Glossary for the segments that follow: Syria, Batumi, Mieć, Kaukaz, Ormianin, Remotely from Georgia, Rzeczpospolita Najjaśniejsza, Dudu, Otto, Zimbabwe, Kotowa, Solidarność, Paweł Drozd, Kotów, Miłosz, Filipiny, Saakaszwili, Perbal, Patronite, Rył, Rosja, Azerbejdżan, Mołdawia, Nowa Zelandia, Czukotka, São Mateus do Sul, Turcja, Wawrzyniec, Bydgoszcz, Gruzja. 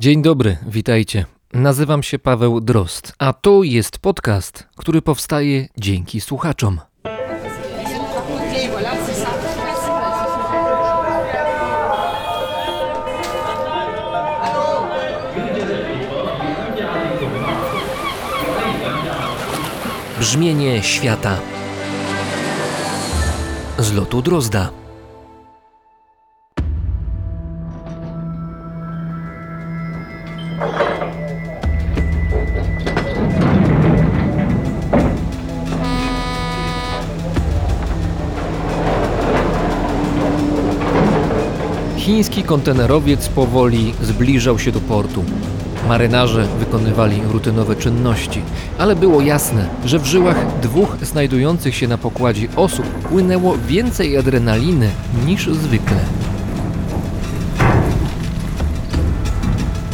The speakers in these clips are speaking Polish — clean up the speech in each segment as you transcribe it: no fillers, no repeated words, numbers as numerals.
Dzień dobry, witajcie. Nazywam się Paweł Drozd, a to jest podcast, który powstaje dzięki słuchaczom. Brzmienie świata z lotu Drozda. Chiński kontenerowiec powoli zbliżał się do portu. Marynarze wykonywali rutynowe czynności, ale było jasne, że w żyłach dwóch znajdujących się na pokładzie osób płynęło więcej adrenaliny niż zwykle.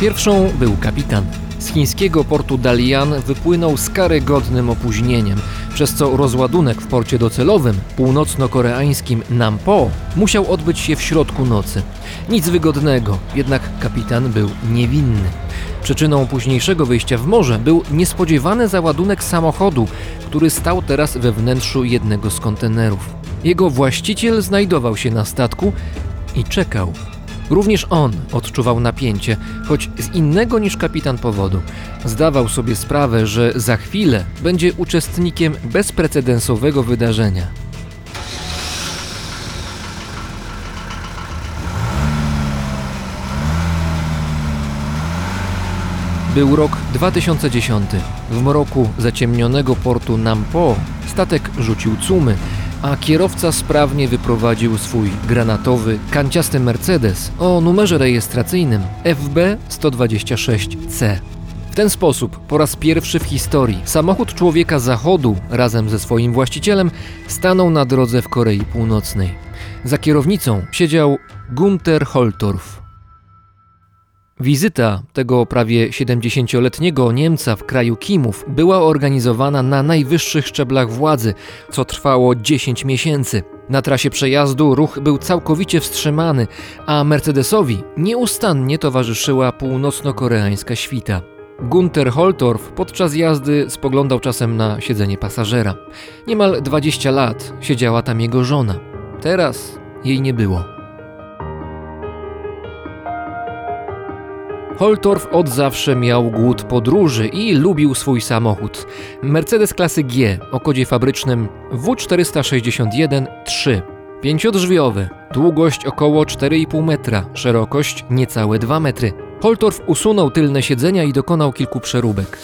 Pierwszą był kapitan. Z chińskiego portu Dalian wypłynął z karygodnym opóźnieniem, przez co rozładunek w porcie docelowym, północno-koreańskim Nampo, musiał odbyć się w środku nocy. Nic wygodnego, jednak kapitan był niewinny. Przyczyną późniejszego wyjścia w morze był niespodziewany załadunek samochodu, który stał teraz we wnętrzu jednego z kontenerów. Jego właściciel znajdował się na statku i czekał. Również on odczuwał napięcie, choć z innego niż kapitan powodu. Zdawał sobie sprawę, że za chwilę będzie uczestnikiem bezprecedensowego wydarzenia. Był rok 2010. W mroku zaciemnionego portu Nampo statek rzucił cumy, a kierowca sprawnie wyprowadził swój granatowy, kanciasty Mercedes o numerze rejestracyjnym FB 126C. W ten sposób po raz pierwszy w historii samochód człowieka zachodu razem ze swoim właścicielem stanął na drodze w Korei Północnej. Za kierownicą siedział Günter Holtorf. Wizyta tego prawie 70-letniego Niemca w kraju Kimów była organizowana na najwyższych szczeblach władzy, co trwało 10 miesięcy. Na trasie przejazdu ruch był całkowicie wstrzymany, a Mercedesowi nieustannie towarzyszyła północno-koreańska świta. Günter Holtorf podczas jazdy spoglądał czasem na siedzenie pasażera. Niemal 20 lat siedziała tam jego żona. Teraz jej nie było. Holtorf od zawsze miał głód podróży i lubił swój samochód. Mercedes klasy G o kodzie fabrycznym W461-3. Pięciodrzwiowy, długość około 4,5 metra, szerokość niecałe 2 metry. Holtorf usunął tylne siedzenia i dokonał kilku przeróbek.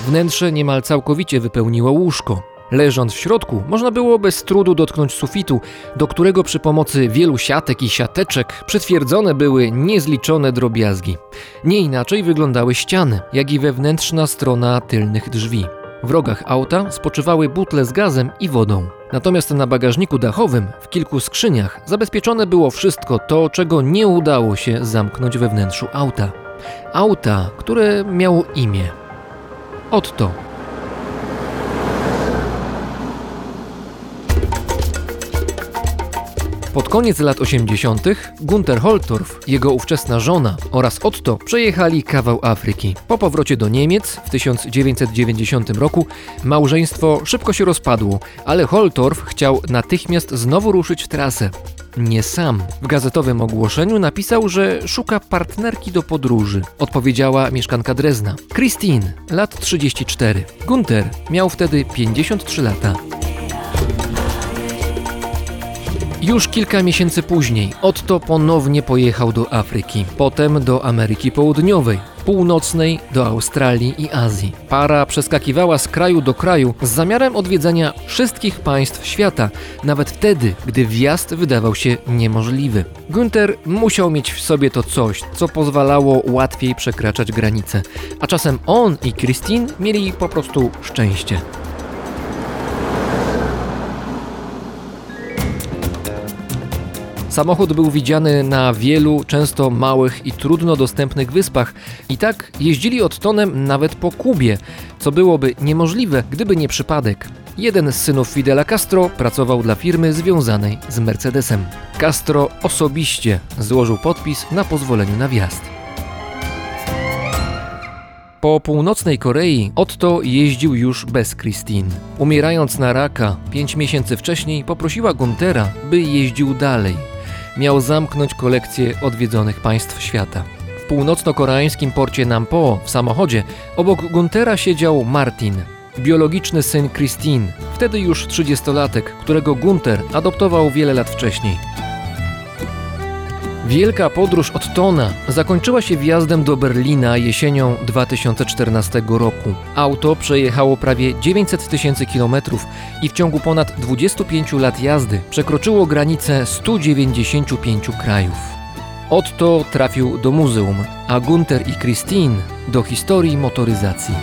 Wnętrze niemal całkowicie wypełniło łóżko. Leżąc w środku, można było bez trudu dotknąć sufitu, do którego przy pomocy wielu siatek i siateczek przytwierdzone były niezliczone drobiazgi. Nie inaczej wyglądały ściany, jak i wewnętrzna strona tylnych drzwi. W rogach auta spoczywały butle z gazem i wodą. Natomiast na bagażniku dachowym, w kilku skrzyniach, zabezpieczone było wszystko to, czego nie udało się zamknąć we wnętrzu auta. Auta, które miało imię. Otto. Pod koniec lat 80. Günter Holtorf, jego ówczesna żona oraz Otto przejechali kawał Afryki. Po powrocie do Niemiec w 1990 roku małżeństwo szybko się rozpadło, ale Holtorf chciał natychmiast znowu ruszyć w trasę. Nie sam. W gazetowym ogłoszeniu napisał, że szuka partnerki do podróży. Odpowiedziała mieszkanka Drezna. Christine, lat 34. Günter miał wtedy 53 lata. Już kilka miesięcy później Otto ponownie pojechał do Afryki, potem do Ameryki Południowej, Północnej, do Australii i Azji. Para przeskakiwała z kraju do kraju z zamiarem odwiedzenia wszystkich państw świata, nawet wtedy, gdy wjazd wydawał się niemożliwy. Günter musiał mieć w sobie to coś, co pozwalało łatwiej przekraczać granice, a czasem on i Christine mieli po prostu szczęście. Samochód był widziany na wielu, często małych i trudno dostępnych wyspach i tak jeździli Ottonem nawet po Kubie, co byłoby niemożliwe, gdyby nie przypadek. Jeden z synów Fidela Castro pracował dla firmy związanej z Mercedesem. Castro osobiście złożył podpis na pozwoleniu na wjazd. Po północnej Korei Otto jeździł już bez Christine. Umierając na raka 5 miesięcy wcześniej, poprosiła Güntera, by jeździł dalej. Miał zamknąć kolekcję odwiedzonych państw świata. W północno-koreańskim porcie Nampo w samochodzie obok Güntera siedział Martin, biologiczny syn Christine, wtedy już 30-latek, którego Günter adoptował wiele lat wcześniej. Wielka podróż Ottona zakończyła się wjazdem do Berlina jesienią 2014 roku. Auto przejechało prawie 900 000 kilometrów i w ciągu ponad 25 lat jazdy przekroczyło granicę 195 krajów. Otto trafił do muzeum, a Günther i Christine do historii motoryzacji.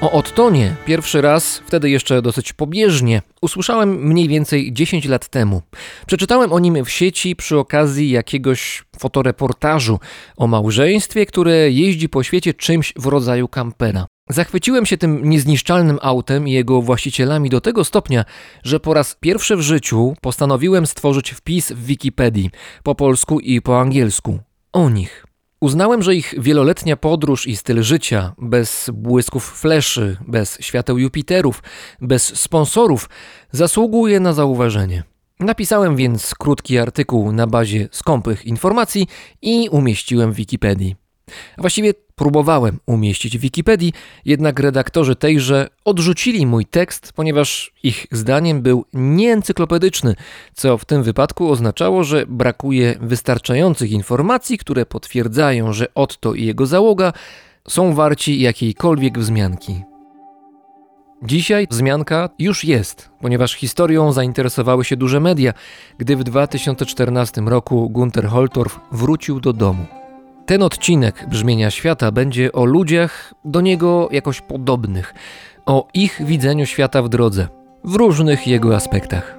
O Ottonie pierwszy raz, wtedy jeszcze dosyć pobieżnie, usłyszałem mniej więcej 10 lat temu. Przeczytałem o nim w sieci przy okazji jakiegoś fotoreportażu o małżeństwie, które jeździ po świecie czymś w rodzaju kampera. Zachwyciłem się tym niezniszczalnym autem i jego właścicielami do tego stopnia, że po raz pierwszy w życiu postanowiłem stworzyć wpis w Wikipedii, po polsku i po angielsku, o nich. Uznałem, że ich wieloletnia podróż i styl życia, bez błysków fleszy, bez świateł Jupiterów, bez sponsorów, zasługuje na zauważenie. Napisałem więc krótki artykuł na bazie skąpych informacji i umieściłem w Wikipedii. Właściwie próbowałem umieścić w Wikipedii, jednak redaktorzy tejże odrzucili mój tekst, ponieważ ich zdaniem był nieencyklopedyczny, co w tym wypadku oznaczało, że brakuje wystarczających informacji, które potwierdzają, że Otto i jego załoga są warci jakiejkolwiek wzmianki. Dzisiaj wzmianka już jest, ponieważ historią zainteresowały się duże media, gdy w 2014 roku Günter Holtorf wrócił do domu. Ten odcinek Brzmienia Świata będzie o ludziach do niego jakoś podobnych, o ich widzeniu świata w drodze, w różnych jego aspektach.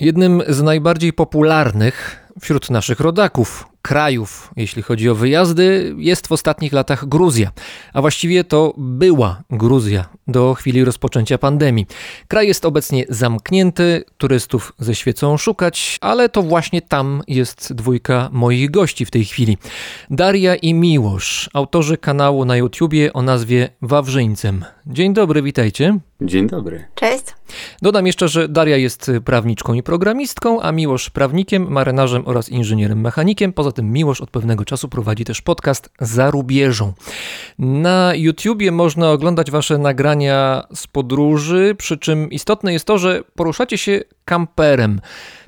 Jednym z najbardziej popularnych wśród naszych rodaków krajów, jeśli chodzi o wyjazdy, jest w ostatnich latach Gruzja. A właściwie to była Gruzja do chwili rozpoczęcia pandemii. Kraj jest obecnie zamknięty, turystów ze świecą szukać, ale to właśnie tam jest dwójka moich gości w tej chwili. Daria i Miłosz, autorzy kanału na YouTubie o nazwie Wawrzyńcem. Dzień dobry, witajcie. Dzień dobry. Cześć. Dodam jeszcze, że Daria jest prawniczką i programistką, a Miłosz prawnikiem, marynarzem oraz inżynierem mechanikiem. Poza tym Miłosz od pewnego czasu prowadzi też podcast Za Rubieżą. Na YouTubie można oglądać wasze nagrania z podróży, przy czym istotne jest to, że poruszacie się kamperem,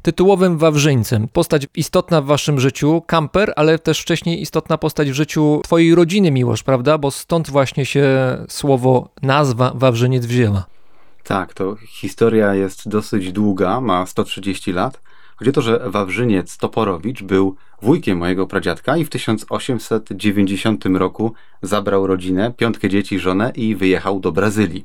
tytułowym Wawrzyńcem. Postać istotna w waszym życiu, kamper, ale też wcześniej istotna postać w życiu twojej rodziny, Miłosz, prawda? Bo stąd właśnie się słowo, nazwa Wawrzyniec wzięła. Tak, to historia jest dosyć długa, ma 130 lat. Chodzi o to, że Wawrzyniec Toporowicz był wujkiem mojego pradziadka i w 1890 roku zabrał rodzinę, 5 dzieci, żonę i wyjechał do Brazylii.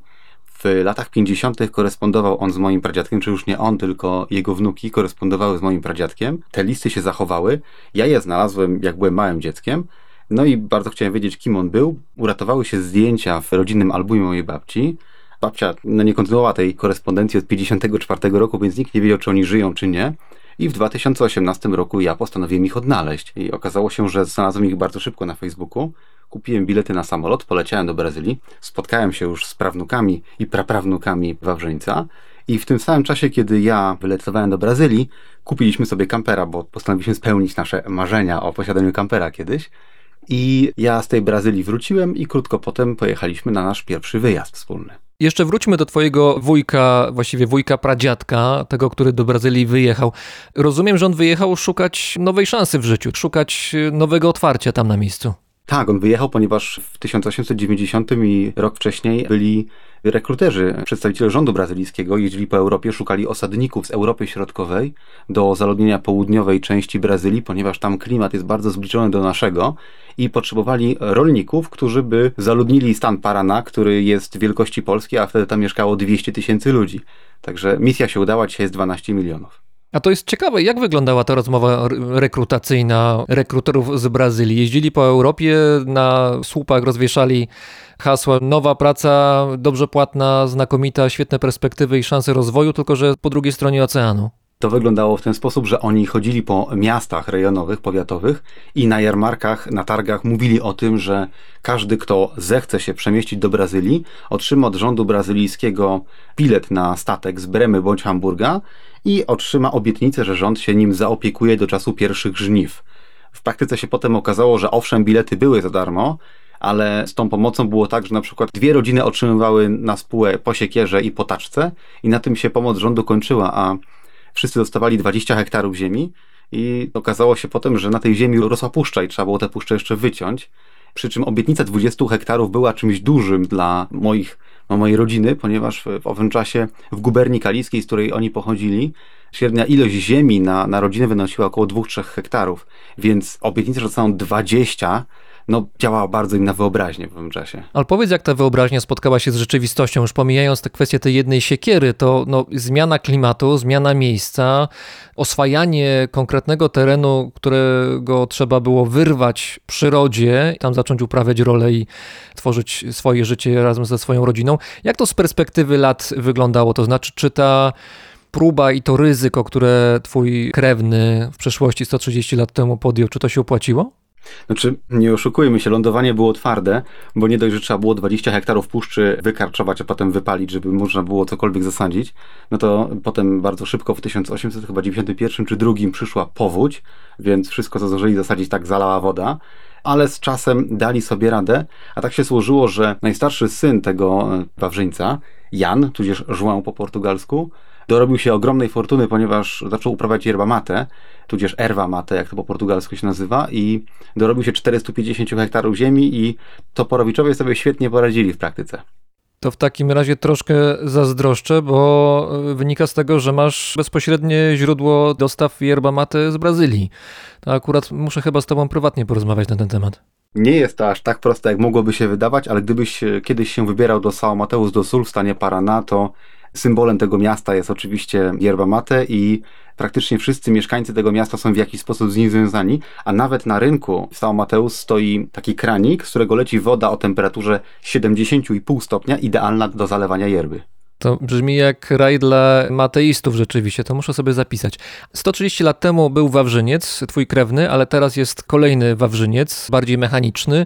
W latach 50. korespondował on z moim pradziadkiem, czy już nie on, tylko jego wnuki korespondowały z moim pradziadkiem. Te listy się zachowały. Ja je znalazłem, jak byłem małym dzieckiem. No i bardzo chciałem wiedzieć, kim on był. Uratowały się zdjęcia w rodzinnym albumie mojej babci. Babcia nie kontynuowała tej korespondencji od 54 roku, więc nikt nie wiedział, czy oni żyją, czy nie. I w 2018 roku ja postanowiłem ich odnaleźć. I okazało się, że znalazłem ich bardzo szybko na Facebooku. Kupiłem bilety na samolot, poleciałem do Brazylii, spotkałem się już z prawnukami i praprawnukami Wawrzyńca i w tym samym czasie, kiedy ja wylecowałem do Brazylii, kupiliśmy sobie kampera, bo postanowiliśmy spełnić nasze marzenia o posiadaniu kampera kiedyś. I ja z tej Brazylii wróciłem i krótko potem pojechaliśmy na nasz pierwszy wyjazd wspólny. Jeszcze wróćmy do twojego wujka, właściwie wujka pradziadka, tego, który do Brazylii wyjechał. Rozumiem, że on wyjechał szukać nowej szansy w życiu, szukać nowego otwarcia tam na miejscu. Tak, on wyjechał, ponieważ w 1890 i rok wcześniej byli rekruterzy, przedstawiciele rządu brazylijskiego, jeździli po Europie, szukali osadników z Europy Środkowej do zaludnienia południowej części Brazylii, ponieważ tam klimat jest bardzo zbliżony do naszego i potrzebowali rolników, którzy by zaludnili stan Parana, który jest wielkości Polski, a wtedy tam mieszkało 200 000 ludzi. Także misja się udała, dzisiaj jest 12 milionów. A to jest ciekawe, jak wyglądała ta rozmowa rekrutacyjna rekruterów z Brazylii? Jeździli po Europie, na słupach rozwieszali hasła nowa praca, dobrze płatna, znakomita, świetne perspektywy i szanse rozwoju, tylko że po drugiej stronie oceanu. To wyglądało w ten sposób, że oni chodzili po miastach rejonowych, powiatowych i na jarmarkach, na targach mówili o tym, że każdy, kto zechce się przemieścić do Brazylii, otrzyma od rządu brazylijskiego bilet na statek z Bremy bądź Hamburga i otrzyma obietnicę, że rząd się nim zaopiekuje do czasu pierwszych żniw. W praktyce się potem okazało, że owszem, bilety były za darmo, ale z tą pomocą było tak, że na przykład 2 rodziny otrzymywały na spółę po siekierze i po taczce i na tym się pomoc rządu kończyła, a wszyscy dostawali 20 hektarów ziemi i okazało się potem, że na tej ziemi rosła puszcza i trzeba było tę puszczę jeszcze wyciąć. Przy czym obietnica 20 hektarów była czymś dużym dla mojej rodziny, ponieważ w owym czasie w guberni kaliskiej, z której oni pochodzili, średnia ilość ziemi na rodzinę wynosiła około 2-3 hektarów, więc obietnica, że dostaną 20, działała bardzo im na wyobraźnię w tym czasie. Ale powiedz, jak ta wyobraźnia spotkała się z rzeczywistością, już pomijając tę kwestię tej jednej siekiery, to zmiana klimatu, zmiana miejsca, oswajanie konkretnego terenu, którego trzeba było wyrwać przyrodzie, tam zacząć uprawiać rolę i tworzyć swoje życie razem ze swoją rodziną. Jak to z perspektywy lat wyglądało? To znaczy, czy ta próba i to ryzyko, które twój krewny w przeszłości 130 lat temu podjął, czy to się opłaciło? Znaczy, nie oszukujmy się, lądowanie było twarde, bo nie dość, że trzeba było 20 hektarów puszczy wykarczować, a potem wypalić, żeby można było cokolwiek zasadzić, to potem bardzo szybko w 1891 czy 2 przyszła powódź, więc wszystko, co zdążyli zasadzić, tak zalała woda, ale z czasem dali sobie radę, a tak się złożyło, że najstarszy syn tego Wawrzyńca, Jan, tudzież João po portugalsku, dorobił się ogromnej fortuny, ponieważ zaczął uprawiać yerba mate, tudzież erwa mate, jak to po portugalsku się nazywa, i dorobił się 450 hektarów ziemi i Toporowiczowie sobie świetnie poradzili w praktyce. To w takim razie troszkę zazdroszczę, bo wynika z tego, że masz bezpośrednie źródło dostaw yerba mate z Brazylii. To akurat muszę chyba z tobą prywatnie porozmawiać na ten temat. Nie jest to aż tak proste, jak mogłoby się wydawać, ale gdybyś kiedyś się wybierał do São Mateus do Sul w stanie Paraná, to Symbolem tego miasta jest oczywiście yerba mate i praktycznie wszyscy mieszkańcy tego miasta są w jakiś sposób z nim związani, a nawet na rynku w São Mateus stoi taki kranik, z którego leci woda o temperaturze 70,5 stopnia, idealna do zalewania yerby. To brzmi jak raj dla mateistów rzeczywiście, to muszę sobie zapisać. 130 lat temu był Wawrzyniec, twój krewny, ale teraz jest kolejny Wawrzyniec, bardziej mechaniczny,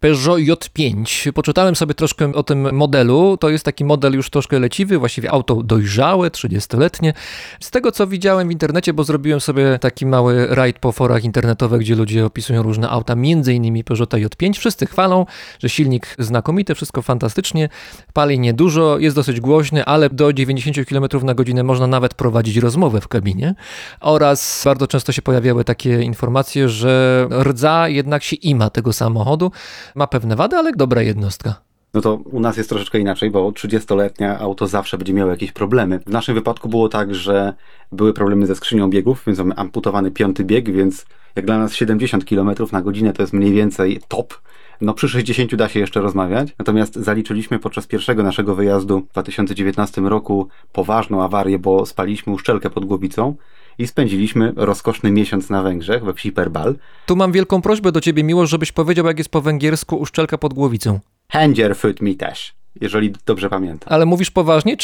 Peugeot J5. Poczytałem sobie troszkę o tym modelu, to jest taki model już troszkę leciwy, właściwie auto dojrzałe, 30-letnie. Z tego co widziałem w internecie, bo zrobiłem sobie taki mały rajd po forach internetowych, gdzie ludzie opisują różne auta, m.in. Peugeota J5. Wszyscy chwalą, że silnik znakomity, wszystko fantastycznie, pali niedużo, jest dosyć głośny, ale do 90 km na godzinę można nawet prowadzić rozmowę w kabinie. Oraz bardzo często się pojawiały takie informacje, że rdza jednak się ima tego samochodu. Ma pewne wady, ale dobra jednostka. No to u nas jest troszeczkę inaczej, bo 30-letnia auto zawsze będzie miało jakieś problemy. W naszym wypadku było tak, że były problemy ze skrzynią biegów, więc mamy amputowany piąty bieg, więc jak dla nas 70 km na godzinę to jest mniej więcej top. No przy 60 da się jeszcze rozmawiać, natomiast zaliczyliśmy podczas pierwszego naszego wyjazdu w 2019 roku poważną awarię, bo spaliliśmy uszczelkę pod głowicą i spędziliśmy rozkoszny miesiąc na Węgrzech, we wsi Perbal. Tu mam wielką prośbę do ciebie, Miłosz, żebyś powiedział, jak jest po węgiersku uszczelka pod głowicą. Hengérfőt mi też, jeżeli dobrze pamiętam. Ale mówisz poważnie,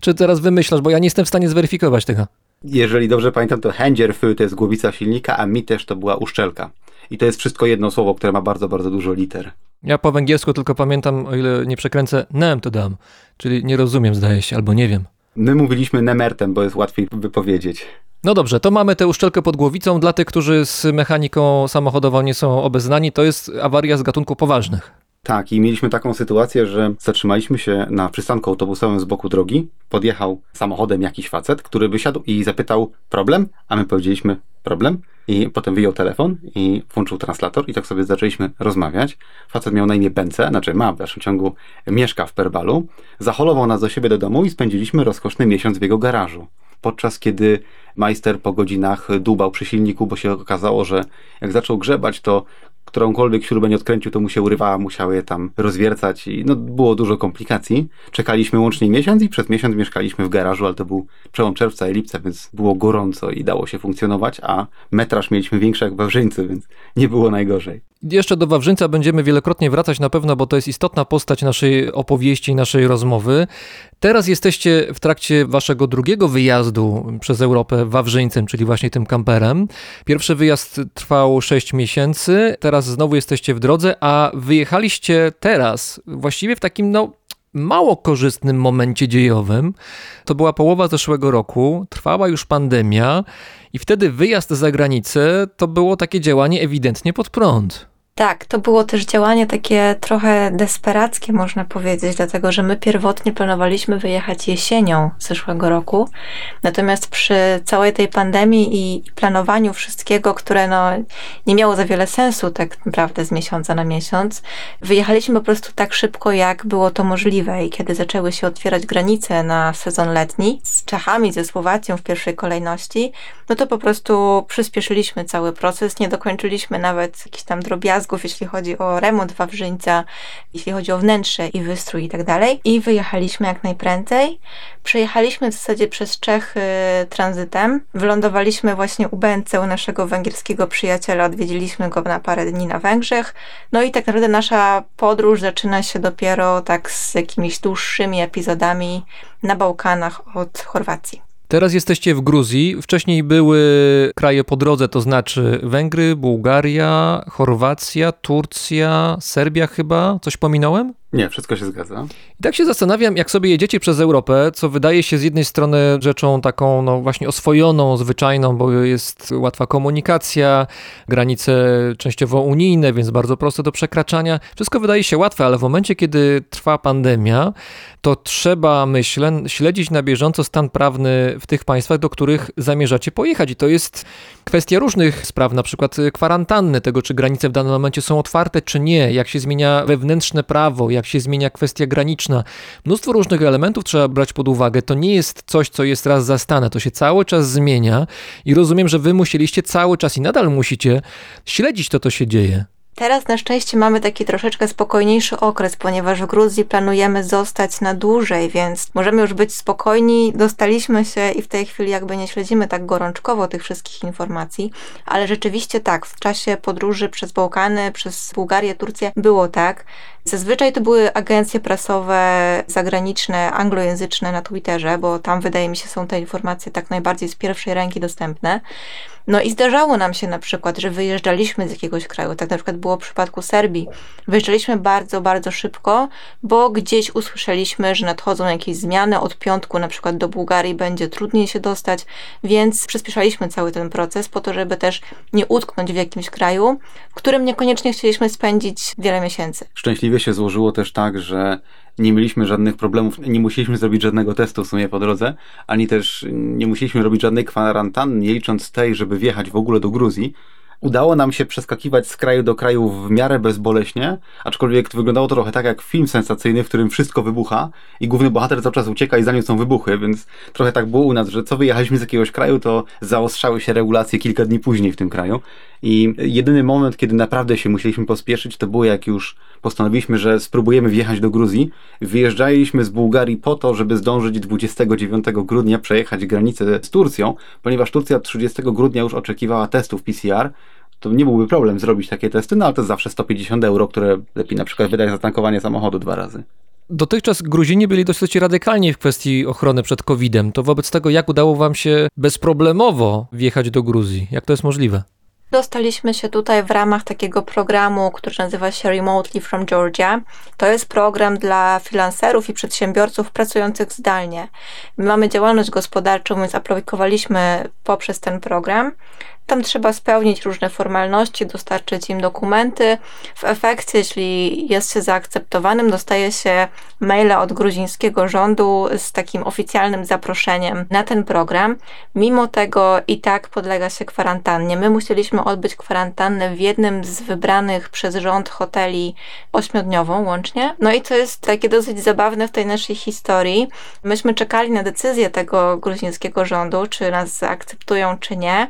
czy teraz wymyślasz, bo ja nie jestem w stanie zweryfikować tego. Jeżeli dobrze pamiętam, to Hengérfő to jest głowica silnika, a mi też to była uszczelka. I to jest wszystko jedno słowo, które ma bardzo, bardzo dużo liter. Ja po węgiersku tylko pamiętam, o ile nie przekręcę, nem to dam, czyli nie rozumiem, zdaje się, albo nie wiem. My mówiliśmy nemertem, bo jest łatwiej wypowiedzieć. No dobrze, to mamy tę uszczelkę pod głowicą. Dla tych, którzy z mechaniką samochodową nie są obeznani, to jest awaria z gatunku poważnych. Tak, i mieliśmy taką sytuację, że zatrzymaliśmy się na przystanku autobusowym z boku drogi. Podjechał samochodem jakiś facet, który wysiadł i zapytał problem, a my powiedzieliśmy problem. I potem wyjął telefon i włączył translator i tak sobie zaczęliśmy rozmawiać. Facet miał na imię Bence, znaczy ma, w dalszym ciągu mieszka w Perbalu. Zaholował nas do siebie do domu i spędziliśmy rozkoszny miesiąc w jego garażu. Podczas kiedy majster po godzinach dłubał przy silniku, bo się okazało, że jak zaczął grzebać, to którąkolwiek śrubę nie odkręcił, to mu się urywała, musiały je tam rozwiercać i no, było dużo komplikacji. Czekaliśmy łącznie miesiąc i przez miesiąc mieszkaliśmy w garażu, ale to był przełom czerwca i lipca, więc było gorąco i dało się funkcjonować, a metraż mieliśmy większy jak Wawrzyńcy, więc nie było najgorzej. Jeszcze do Wawrzyńca będziemy wielokrotnie wracać na pewno, bo to jest istotna postać naszej opowieści, naszej rozmowy. Teraz jesteście w trakcie waszego drugiego wyjazdu przez Europę Wawrzyńcem, czyli właśnie tym kamperem. Pierwszy wyjazd trwał 6 miesięcy, teraz znowu jesteście w drodze, a wyjechaliście teraz właściwie w takim, no, mało korzystnym momencie dziejowym. To była połowa zeszłego roku, trwała już pandemia i wtedy wyjazd za granicę to było takie działanie ewidentnie pod prąd. Tak, to było też działanie takie trochę desperackie, można powiedzieć, dlatego że my pierwotnie planowaliśmy wyjechać jesienią zeszłego roku, natomiast przy całej tej pandemii i planowaniu wszystkiego, które no, nie miało za wiele sensu tak naprawdę z miesiąca na miesiąc, wyjechaliśmy po prostu tak szybko, jak było to możliwe i kiedy zaczęły się otwierać granice na sezon letni z Czechami, ze Słowacją w pierwszej kolejności, no to po prostu przyspieszyliśmy cały proces, nie dokończyliśmy nawet jakichś tam drobiazgów, jeśli chodzi o remont Wawrzyńca, jeśli chodzi o wnętrze i wystrój i tak dalej. I wyjechaliśmy jak najprędzej. Przejechaliśmy w zasadzie przez Czechy tranzytem. Wylądowaliśmy właśnie u Bence, u naszego węgierskiego przyjaciela. Odwiedziliśmy go na parę dni na Węgrzech. No i tak naprawdę nasza podróż zaczyna się dopiero tak z jakimiś dłuższymi epizodami na Bałkanach od Chorwacji. Teraz jesteście w Gruzji, wcześniej były kraje po drodze, to znaczy Węgry, Bułgaria, Chorwacja, Turcja, Serbia chyba, coś pominąłem? Nie, wszystko się zgadza. I tak się zastanawiam, jak sobie jedziecie przez Europę, co wydaje się z jednej strony rzeczą taką, no właśnie oswojoną, zwyczajną, bo jest łatwa komunikacja, granice częściowo unijne, więc bardzo proste do przekraczania. Wszystko wydaje się łatwe, ale w momencie, kiedy trwa pandemia, to trzeba, myślę, śledzić na bieżąco stan prawny w tych państwach, do których zamierzacie pojechać. I to jest kwestia różnych spraw, na przykład kwarantanny, tego czy granice w danym momencie są otwarte, czy nie, jak się zmienia wewnętrzne prawo, jak się zmienia kwestia graniczna. Mnóstwo różnych elementów trzeba brać pod uwagę. To nie jest coś, co jest raz zastane. To się cały czas zmienia i rozumiem, że wy musieliście cały czas i nadal musicie śledzić to, co się dzieje. Teraz na szczęście mamy taki troszeczkę spokojniejszy okres, ponieważ w Gruzji planujemy zostać na dłużej, więc możemy już być spokojni, dostaliśmy się i w tej chwili jakby nie śledzimy tak gorączkowo tych wszystkich informacji, ale rzeczywiście tak, w czasie podróży przez Bałkany, przez Bułgarię, Turcję było tak. Zazwyczaj to były agencje prasowe zagraniczne, anglojęzyczne na Twitterze, bo tam wydaje mi się są te informacje tak najbardziej z pierwszej ręki dostępne. No i zdarzało nam się na przykład, że wyjeżdżaliśmy z jakiegoś kraju, tak na przykład było w przypadku Serbii. Wyjeżdżaliśmy bardzo, bardzo szybko, bo gdzieś usłyszeliśmy, że nadchodzą jakieś zmiany, od piątku na przykład do Bułgarii będzie trudniej się dostać, więc przyspieszaliśmy cały ten proces po to, żeby też nie utknąć w jakimś kraju, w którym niekoniecznie chcieliśmy spędzić wiele miesięcy. Szczęśliwie się złożyło też tak, że nie mieliśmy żadnych problemów, nie musieliśmy zrobić żadnego testu w sumie po drodze, ani też nie musieliśmy robić żadnej kwarantanny, nie licząc tej, żeby wjechać w ogóle do Gruzji. Udało nam się przeskakiwać z kraju do kraju w miarę bezboleśnie, aczkolwiek wyglądało to trochę tak jak film sensacyjny, w którym wszystko wybucha i główny bohater cały czas ucieka i za nim są wybuchy, więc trochę tak było u nas, że co wyjechaliśmy z jakiegoś kraju, to zaostrzały się regulacje kilka dni później w tym kraju. I jedyny moment, kiedy naprawdę się musieliśmy pospieszyć, to było jak już postanowiliśmy, że spróbujemy wjechać do Gruzji. Wyjeżdżaliśmy z Bułgarii po to, żeby zdążyć 29 grudnia przejechać granicę z Turcją, ponieważ Turcja 30 grudnia już oczekiwała testów PCR. To nie byłby problem zrobić takie testy, no ale to zawsze 150 euro, które lepiej na przykład wydać za tankowanie samochodu 2 razy. Dotychczas Gruzini byli dosyć radykalni w kwestii ochrony przed COVID-em. To wobec tego, jak udało wam się bezproblemowo wjechać do Gruzji? Jak to jest możliwe? Dostaliśmy się tutaj w ramach takiego programu, który nazywa się Remotely from Georgia. To jest program dla freelancerów i przedsiębiorców pracujących zdalnie. My mamy działalność gospodarczą, więc aplikowaliśmy poprzez ten program. Tam trzeba spełnić różne formalności, dostarczyć im dokumenty. W efekcie, jeśli jest się zaakceptowanym, dostaje się maila od gruzińskiego rządu z takim oficjalnym zaproszeniem na ten program. Mimo tego i tak podlega się kwarantannie. My musieliśmy odbyć kwarantannę w jednym z wybranych przez rząd hoteli 8-dniową łącznie. No i to jest takie dosyć zabawne w tej naszej historii. Myśmy czekali na decyzję tego gruzińskiego rządu, czy nas zaakceptują, czy nie.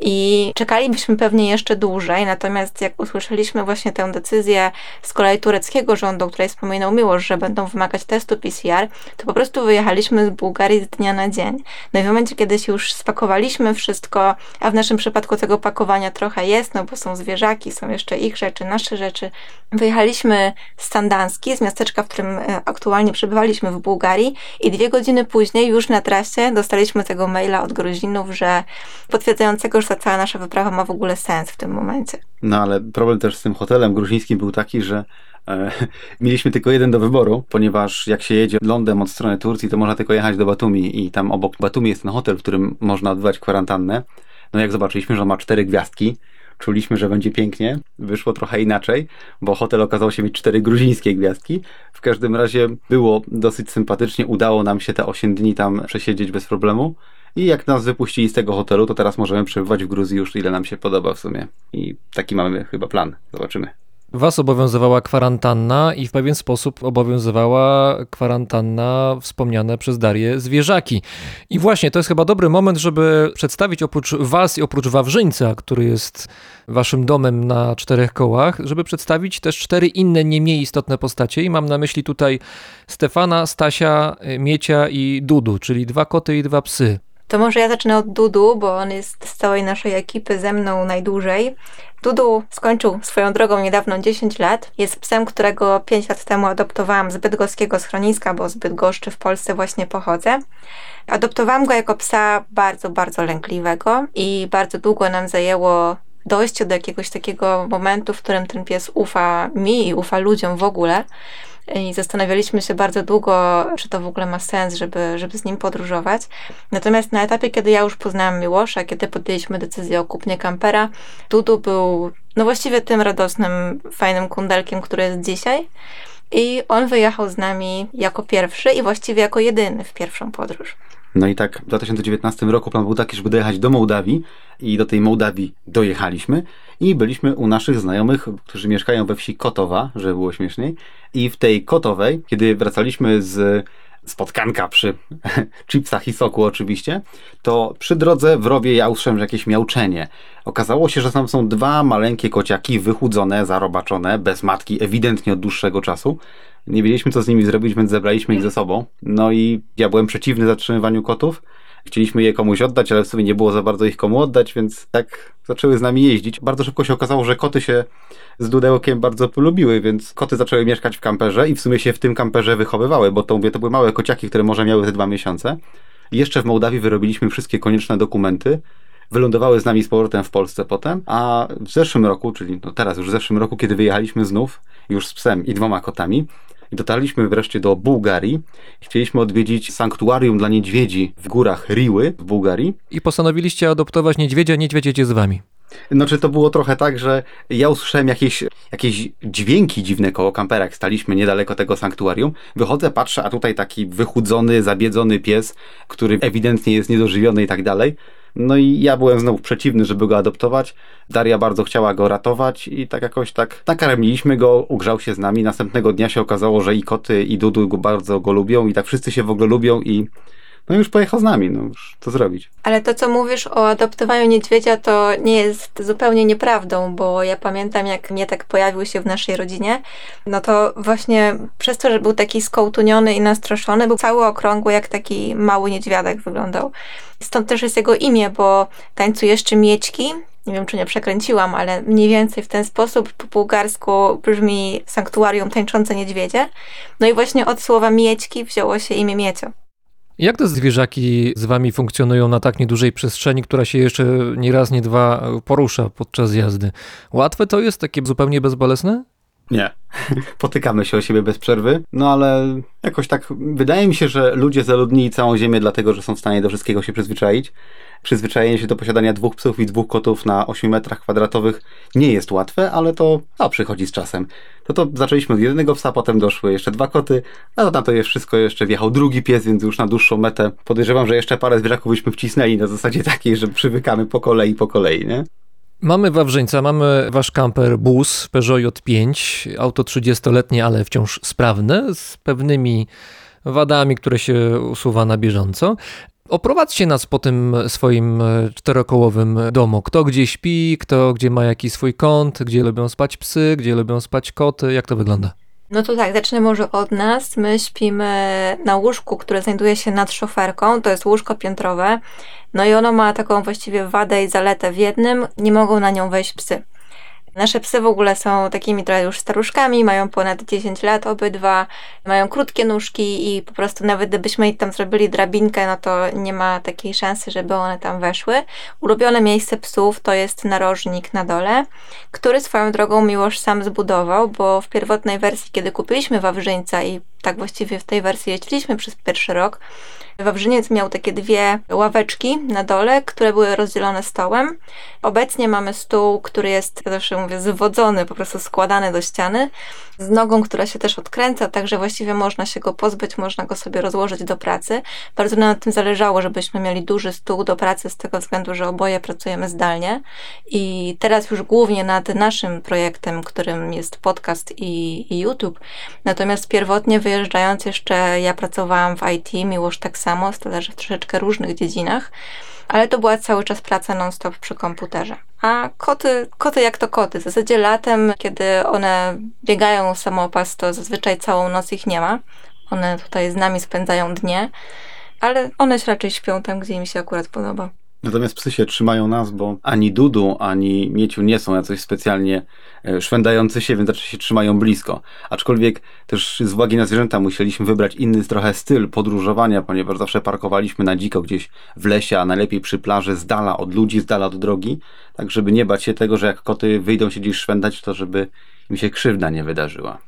I czekalibyśmy pewnie jeszcze dłużej, natomiast jak usłyszeliśmy właśnie tę decyzję z kolei tureckiego rządu, o której wspominał Miłosz, że będą wymagać testu PCR, to po prostu wyjechaliśmy z Bułgarii z dnia na dzień. No i w momencie, kiedy się już spakowaliśmy wszystko, a w naszym przypadku tego pakowania trochę jest, no bo są zwierzaki, są jeszcze ich rzeczy, nasze rzeczy, wyjechaliśmy z Sandanski, z miasteczka, w którym aktualnie przebywaliśmy w Bułgarii i 2 godziny później już na trasie dostaliśmy tego maila od Gruzinów, że potwierdzającego, że cała nasza wyprawa ma w ogóle sens w tym momencie. No ale problem też z tym hotelem gruzińskim był taki, że mieliśmy tylko jeden do wyboru, ponieważ jak się jedzie lądem od strony Turcji, to można tylko jechać do Batumi i tam obok Batumi jest ten hotel, w którym można odbywać kwarantannę. No jak zobaczyliśmy, że ma 4 gwiazdki, czuliśmy, że będzie pięknie. Wyszło trochę inaczej, bo hotel okazał się mieć 4 gruzińskie gwiazdki. W każdym razie było dosyć sympatycznie, udało nam się te 8 dni tam przesiedzieć bez problemu. I jak nas wypuścili z tego hotelu, to teraz możemy przebywać w Gruzji już ile nam się podoba w sumie. I taki mamy chyba plan. Zobaczymy. Was obowiązywała kwarantanna i w pewien sposób obowiązywała kwarantanna wspomniane przez Darię zwierzaki. I właśnie, to jest chyba dobry moment, żeby przedstawić oprócz was i oprócz Wawrzyńca, który jest waszym domem na 4 kołach, żeby przedstawić też 4 inne, nie mniej istotne postacie. I mam na myśli tutaj Stefana, Stasia, Miecia i Dudu, czyli 2 koty i 2 psy. To może ja zacznę od Dudu, bo on jest z całej naszej ekipy ze mną najdłużej. Dudu skończył swoją drogą niedawno 10 lat. Jest psem, którego 5 lat temu adoptowałam z bydgoskiego schroniska, bo z Bydgoszczy w Polsce właśnie pochodzę. Adoptowałam go jako psa bardzo, bardzo lękliwego i bardzo długo nam zajęło dojście do jakiegoś takiego momentu, w którym ten pies ufa mi i ufa ludziom w ogóle. I zastanawialiśmy się bardzo długo, czy to w ogóle ma sens, żeby z nim podróżować. Natomiast na etapie, kiedy ja już poznałam Miłosza, kiedy podjęliśmy decyzję o kupnie kampera, Dudu był no właściwie tym radosnym, fajnym kundelkiem, który jest dzisiaj. I on wyjechał z nami jako pierwszy i właściwie jako jedyny w pierwszą podróż. No i tak w 2019 roku plan był taki, żeby dojechać do Mołdawii i do tej Mołdawii dojechaliśmy i byliśmy u naszych znajomych, którzy mieszkają we wsi Kotowa, żeby było śmieszniej. I w tej Kotowej, kiedy wracaliśmy z spotkanka przy chipsach i soku oczywiście, to przy drodze w rowie ja usłyszałem jakieś miauczenie. Okazało się, że tam są dwa maleńkie kociaki, wychudzone, zarobaczone, bez matki, ewidentnie od dłuższego czasu. Nie wiedzieliśmy, co z nimi zrobić, więc zebraliśmy ich ze sobą. No i ja byłem przeciwny zatrzymywaniu kotów. Chcieliśmy je komuś oddać, ale w sumie nie było za bardzo ich komu oddać, więc tak zaczęły z nami jeździć. Bardzo szybko się okazało, że koty się z Dudełkiem bardzo polubiły, więc koty zaczęły mieszkać w kamperze i w sumie się w tym kamperze wychowywały, bo to, mówię, to były małe kociaki, które może miały te 2 miesiące. I jeszcze w Mołdawii wyrobiliśmy wszystkie konieczne dokumenty. Wylądowały z nami z powrotem w Polsce potem, a w zeszłym roku, czyli no teraz już w zeszłym roku, kiedy wyjechaliśmy znów, już z psem i 2 kotami, dotarliśmy wreszcie do Bułgarii. Chcieliśmy odwiedzić sanktuarium dla niedźwiedzi w górach Riły w Bułgarii. I postanowiliście adoptować niedźwiedzia, niedźwiedź jedzie z wami. Znaczy to było trochę tak, że ja usłyszałem jakieś dźwięki dziwne koło kampera, jak staliśmy niedaleko tego sanktuarium. Wychodzę, patrzę, a tutaj taki wychudzony, zabiedzony pies, który ewidentnie jest niedożywiony i tak dalej. No i ja byłem znowu przeciwny, żeby go adoptować. Daria bardzo chciała go ratować i tak jakoś tak nakarmiliśmy go, ugrzał się z nami. Następnego dnia się okazało, że i koty, i Dudu bardzo go lubią i tak wszyscy się w ogóle lubią i no już pojechał z nami, no już co zrobić. Ale to, co mówisz o adoptowaniu niedźwiedzia, to nie jest zupełnie nieprawdą, bo ja pamiętam, jak Mietek pojawił się w naszej rodzinie, no to właśnie przez to, że był taki skołtuniony i nastroszony, był cały okrągły, jak taki mały niedźwiadek wyglądał. Stąd też jest jego imię, bo tańcujesz czy Miećki, nie wiem, czy nie przekręciłam, ale mniej więcej w ten sposób po bułgarsku brzmi sanktuarium tańczące niedźwiedzie. No i właśnie od słowa Miećki wzięło się imię Miecio. Jak te zwierzaki z wami funkcjonują na tak niedużej przestrzeni, która się jeszcze nie raz, nie dwa porusza podczas jazdy? Łatwe to jest? Takie zupełnie bezbolesne? Nie. Potykamy się o siebie bez przerwy, no ale jakoś tak wydaje mi się, że ludzie zaludnili całą ziemię dlatego, że są w stanie do wszystkiego się przyzwyczaić. Przyzwyczajenie się do posiadania 2 psów i 2 kotów na 8 metrach kwadratowych nie jest łatwe, ale to przychodzi z czasem. To zaczęliśmy od 1 psa, potem doszły jeszcze 2 koty, a na to jest wszystko jeszcze wjechał drugi pies, więc już na dłuższą metę podejrzewam, że jeszcze parę zwierzaków byśmy wcisnęli na zasadzie takiej, że przywykamy po kolei, nie? Mamy Wawrzyńca, mamy wasz kamper bus Peugeot J5, auto 30-letnie, ale wciąż sprawne, z pewnymi wadami, które się usuwa na bieżąco. Oprowadźcie nas po tym swoim 4-kołowym domu. Kto gdzie śpi, kto gdzie ma jakiś swój kąt, gdzie lubią spać psy, gdzie lubią spać koty, jak to wygląda? No to tak, zacznę może od nas. My śpimy na łóżku, które znajduje się nad szoferką. To jest łóżko piętrowe. No i ono ma taką właściwie wadę i zaletę w jednym. Nie mogą na nią wejść psy. Nasze psy w ogóle są takimi trochę już staruszkami, mają ponad 10 lat obydwa, mają krótkie nóżki i po prostu nawet gdybyśmy tam zrobili drabinkę, no to nie ma takiej szansy, żeby one tam weszły. Ulubione miejsce psów to jest narożnik na dole, który swoją drogą Miłosz sam zbudował, bo w pierwotnej wersji, kiedy kupiliśmy Wawrzyńca i tak właściwie w tej wersji jeździliśmy przez pierwszy rok, Wawrzyniec miał takie 2 ławeczki na dole, które były rozdzielone stołem. Obecnie mamy stół, który jest, ja zawsze mówię, zwodzony, po prostu składany do ściany, z nogą, która się też odkręca, także właściwie można się go pozbyć, można go sobie rozłożyć do pracy. Bardzo nam na tym zależało, żebyśmy mieli duży stół do pracy z tego względu, że oboje pracujemy zdalnie i teraz już głównie nad naszym projektem, którym jest podcast i YouTube, natomiast pierwotnie wyjeżdżając jeszcze ja pracowałam w IT, Miłosz tak samo, stażer w troszeczkę różnych dziedzinach, ale to była cały czas praca non-stop przy komputerze. A koty jak to koty. W zasadzie latem, kiedy one biegają w samopas, to zazwyczaj całą noc ich nie ma. One tutaj z nami spędzają dnie, ale one się raczej śpią tam, gdzie im się akurat podoba. Natomiast psy się trzymają nas, bo ani Dudu, ani Mieciu nie są jakoś specjalnie szwendający się, więc raczej się trzymają blisko. Aczkolwiek też z uwagi na zwierzęta musieliśmy wybrać inny trochę styl podróżowania, ponieważ zawsze parkowaliśmy na dziko gdzieś w lesie, a najlepiej przy plaży, z dala od ludzi, z dala od drogi, tak żeby nie bać się tego, że jak koty wyjdą się gdzieś szwendać, to żeby im się krzywda nie wydarzyła.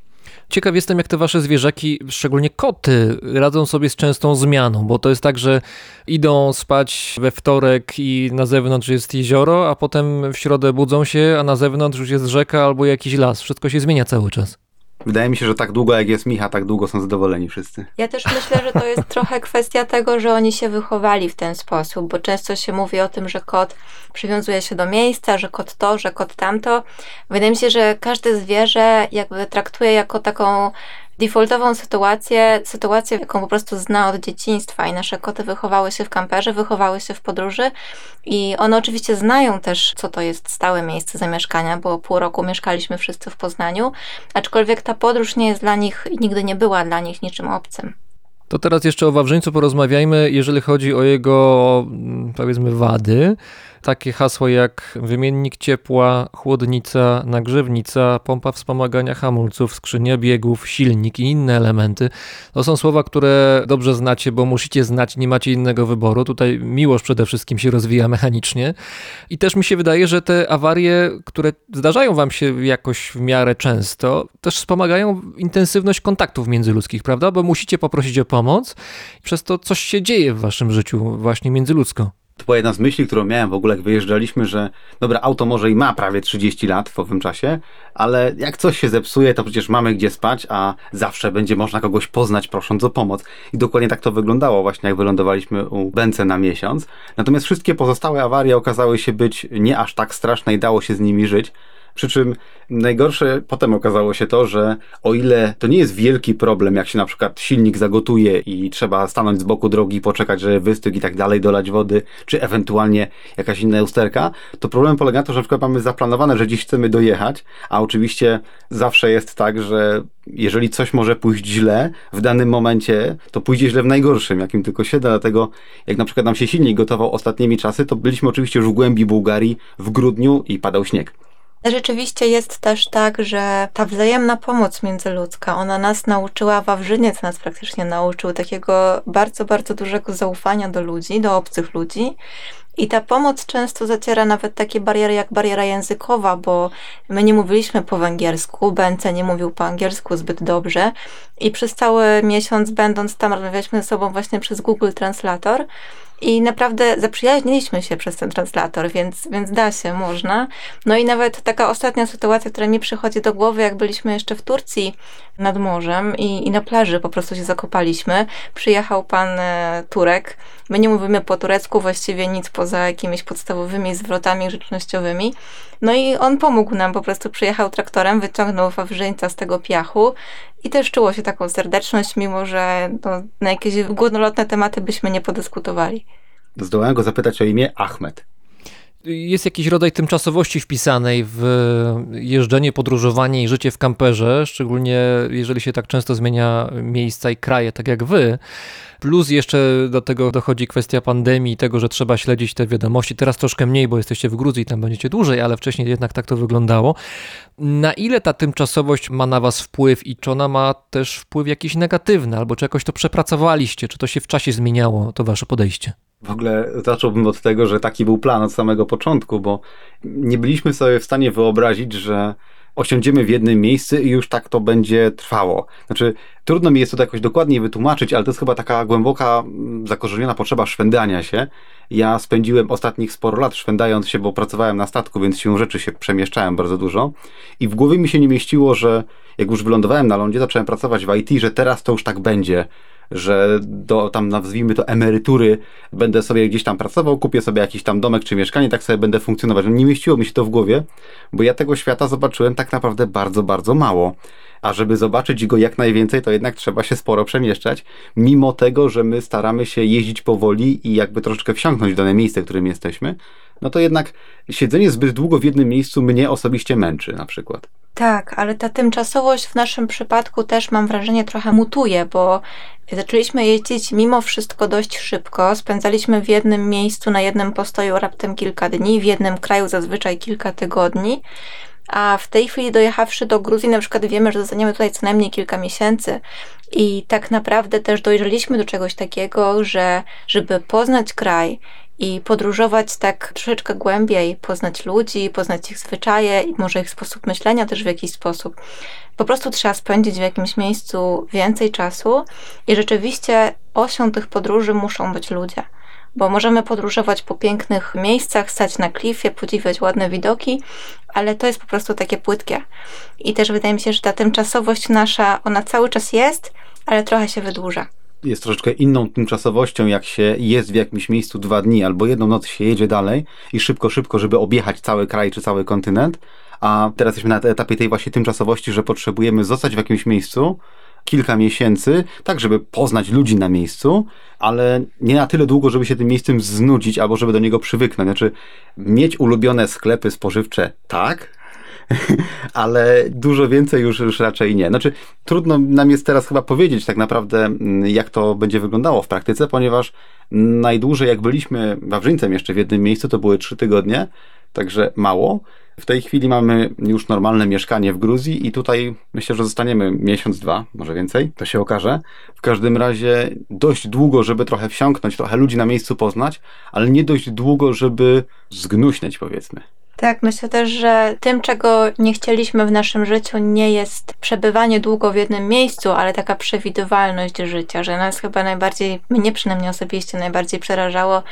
Ciekaw jestem, jak te wasze zwierzaki, szczególnie koty, radzą sobie z częstą zmianą, bo to jest tak, że idą spać we wtorek i na zewnątrz jest jezioro, a potem w środę budzą się, a na zewnątrz już jest rzeka albo jakiś las. Wszystko się zmienia cały czas. Wydaje mi się, że tak długo jak jest Micha, tak długo są zadowoleni wszyscy. Ja też myślę, że to jest trochę kwestia tego, że oni się wychowali w ten sposób, bo często się mówi o tym, że kot przywiązuje się do miejsca, że kot to, że kot tamto. Wydaje mi się, że każde zwierzę jakby traktuje jako taką defaultową sytuację, jaką po prostu zna od dzieciństwa, i nasze koty wychowały się w kamperze, wychowały się w podróży i one oczywiście znają też, co to jest stałe miejsce zamieszkania, bo pół roku mieszkaliśmy wszyscy w Poznaniu, aczkolwiek ta podróż nie jest dla nich i nigdy nie była dla nich niczym obcym. To teraz jeszcze o Wawrzyńcu porozmawiajmy, jeżeli chodzi o jego, powiedzmy, wady. Takie hasła jak wymiennik ciepła, chłodnica, nagrzewnica, pompa wspomagania hamulców, skrzynia biegów, silnik i inne elementy. To są słowa, które dobrze znacie, bo musicie znać, nie macie innego wyboru. Tutaj Miłosz przede wszystkim się rozwija mechanicznie. I też mi się wydaje, że te awarie, które zdarzają wam się jakoś w miarę często, też wspomagają intensywność kontaktów międzyludzkich, prawda? Bo musicie poprosić o pomoc, przez to coś się dzieje w waszym życiu właśnie międzyludzko. To była jedna z myśli, którą miałem w ogóle, jak wyjeżdżaliśmy, że dobra, auto może i ma prawie 30 lat w owym czasie, ale jak coś się zepsuje, to przecież mamy gdzie spać, a zawsze będzie można kogoś poznać, prosząc o pomoc. I dokładnie tak to wyglądało właśnie, jak wylądowaliśmy u Bence na miesiąc. Natomiast wszystkie pozostałe awarie okazały się być nie aż tak straszne i dało się z nimi żyć. Przy czym najgorsze potem okazało się to, że o ile to nie jest wielki problem, jak się na przykład silnik zagotuje i trzeba stanąć z boku drogi, poczekać, żeby wystygł i tak dalej, dolać wody, czy ewentualnie jakaś inna usterka, to problem polega na tym, że na przykład mamy zaplanowane, że dziś chcemy dojechać, a oczywiście zawsze jest tak, że jeżeli coś może pójść źle w danym momencie, to pójdzie źle w najgorszym, jakim tylko się da. Dlatego jak na przykład nam się silnik gotował ostatnimi czasy, to byliśmy oczywiście już w głębi Bułgarii w grudniu i padał śnieg. Rzeczywiście jest też tak, że ta wzajemna pomoc międzyludzka, ona nas nauczyła, Wawrzyniec nas praktycznie nauczył takiego bardzo, bardzo dużego zaufania do ludzi, do obcych ludzi. I ta pomoc często zaciera nawet takie bariery jak bariera językowa, bo my nie mówiliśmy po węgiersku, Bence nie mówił po angielsku zbyt dobrze i przez cały miesiąc będąc tam rozmawialiśmy ze sobą właśnie przez Google Translator i naprawdę zaprzyjaźniliśmy się przez ten translator, więc da się, można. No i nawet taka ostatnia sytuacja, która mi przychodzi do głowy, jak byliśmy jeszcze w Turcji nad morzem i na plaży po prostu się zakopaliśmy. Przyjechał pan Turek, my nie mówimy po turecku właściwie nic poza jakimiś podstawowymi zwrotami grzecznościowymi. No i on pomógł nam, po prostu przyjechał traktorem, wyciągnął Wawrzyńca z tego piachu i też czuło się taką serdeczność, mimo że na jakieś górnolotne tematy byśmy nie podyskutowali. Zdołałem go zapytać o imię Ahmed. Jest jakiś rodzaj tymczasowości wpisanej w jeżdżenie, podróżowanie i życie w kamperze, szczególnie jeżeli się tak często zmienia miejsca i kraje, tak jak wy. Plus jeszcze do tego dochodzi kwestia pandemii i tego, że trzeba śledzić te wiadomości. Teraz troszkę mniej, bo jesteście w Gruzji, tam będziecie dłużej, ale wcześniej jednak tak to wyglądało. Na ile ta tymczasowość ma na was wpływ i czy ona ma też wpływ jakiś negatywny, albo czy jakoś to przepracowaliście, czy to się w czasie zmieniało, to wasze podejście? W ogóle zacząłbym od tego, że taki był plan od samego początku, bo nie byliśmy sobie w stanie wyobrazić, że osiądziemy w jednym miejscu i już tak to będzie trwało. Znaczy, trudno mi jest to jakoś dokładniej wytłumaczyć, ale to jest chyba taka głęboka, zakorzeniona potrzeba szwendania się. Ja spędziłem ostatnich sporo lat szwendając się, bo pracowałem na statku, więc siłą rzeczy się przemieszczałem bardzo dużo. I w głowie mi się nie mieściło, że jak już wylądowałem na lądzie, zacząłem pracować w IT, że teraz to już tak będzie, że do tam, nazwijmy to, emerytury będę sobie gdzieś tam pracował, kupię sobie jakiś tam domek czy mieszkanie, tak sobie będę funkcjonować. Nie mieściło mi się to w głowie, bo ja tego świata zobaczyłem tak naprawdę bardzo, bardzo mało. A żeby zobaczyć go jak najwięcej, to jednak trzeba się sporo przemieszczać, mimo tego, że my staramy się jeździć powoli i jakby troszeczkę wsiąknąć w dane miejsce, w którym jesteśmy, no to jednak siedzenie zbyt długo w jednym miejscu mnie osobiście męczy na przykład. Tak, ale ta tymczasowość w naszym przypadku też, mam wrażenie, trochę mutuje, bo zaczęliśmy jeździć mimo wszystko dość szybko, spędzaliśmy w jednym miejscu, na jednym postoju raptem kilka dni, w jednym kraju zazwyczaj kilka tygodni, a w tej chwili dojechawszy do Gruzji na przykład wiemy, że zostaniemy tutaj co najmniej kilka miesięcy i tak naprawdę też dojrzeliśmy do czegoś takiego, że żeby poznać kraj i podróżować tak troszeczkę głębiej, poznać ludzi, poznać ich zwyczaje i może ich sposób myślenia też w jakiś sposób. Po prostu trzeba spędzić w jakimś miejscu więcej czasu i rzeczywiście osią tych podróży muszą być ludzie, bo możemy podróżować po pięknych miejscach, stać na klifie, podziwiać ładne widoki, ale to jest po prostu takie płytkie. I też wydaje mi się, że ta tymczasowość nasza, ona cały czas jest, ale trochę się wydłuża. Jest troszeczkę inną tymczasowością, jak się jest w jakimś miejscu 2 dni albo 1 noc się jedzie dalej i szybko, żeby objechać cały kraj czy cały kontynent, a teraz jesteśmy na etapie tej właśnie tymczasowości, że potrzebujemy zostać w jakimś miejscu, kilka miesięcy, tak żeby poznać ludzi na miejscu, ale nie na tyle długo, żeby się tym miejscem znudzić albo żeby do niego przywyknąć. Znaczy, mieć ulubione sklepy spożywcze, tak, ale dużo więcej już raczej nie. Znaczy, trudno nam jest teraz chyba powiedzieć tak naprawdę, jak to będzie wyglądało w praktyce, ponieważ najdłużej, jak byliśmy Wawrzyńcem jeszcze w jednym miejscu, to były 3 tygodnie, także mało. W tej chwili mamy już normalne mieszkanie w Gruzji i tutaj myślę, że zostaniemy miesiąc, 2, może więcej, to się okaże. W każdym razie dość długo, żeby trochę wsiąknąć, trochę ludzi na miejscu poznać, ale nie dość długo, żeby zgnuśnieć, powiedzmy. Tak, myślę też, że tym, czego nie chcieliśmy w naszym życiu, nie jest przebywanie długo w jednym miejscu, ale taka przewidywalność życia, że nas chyba najbardziej, mnie przynajmniej osobiście najbardziej przerażało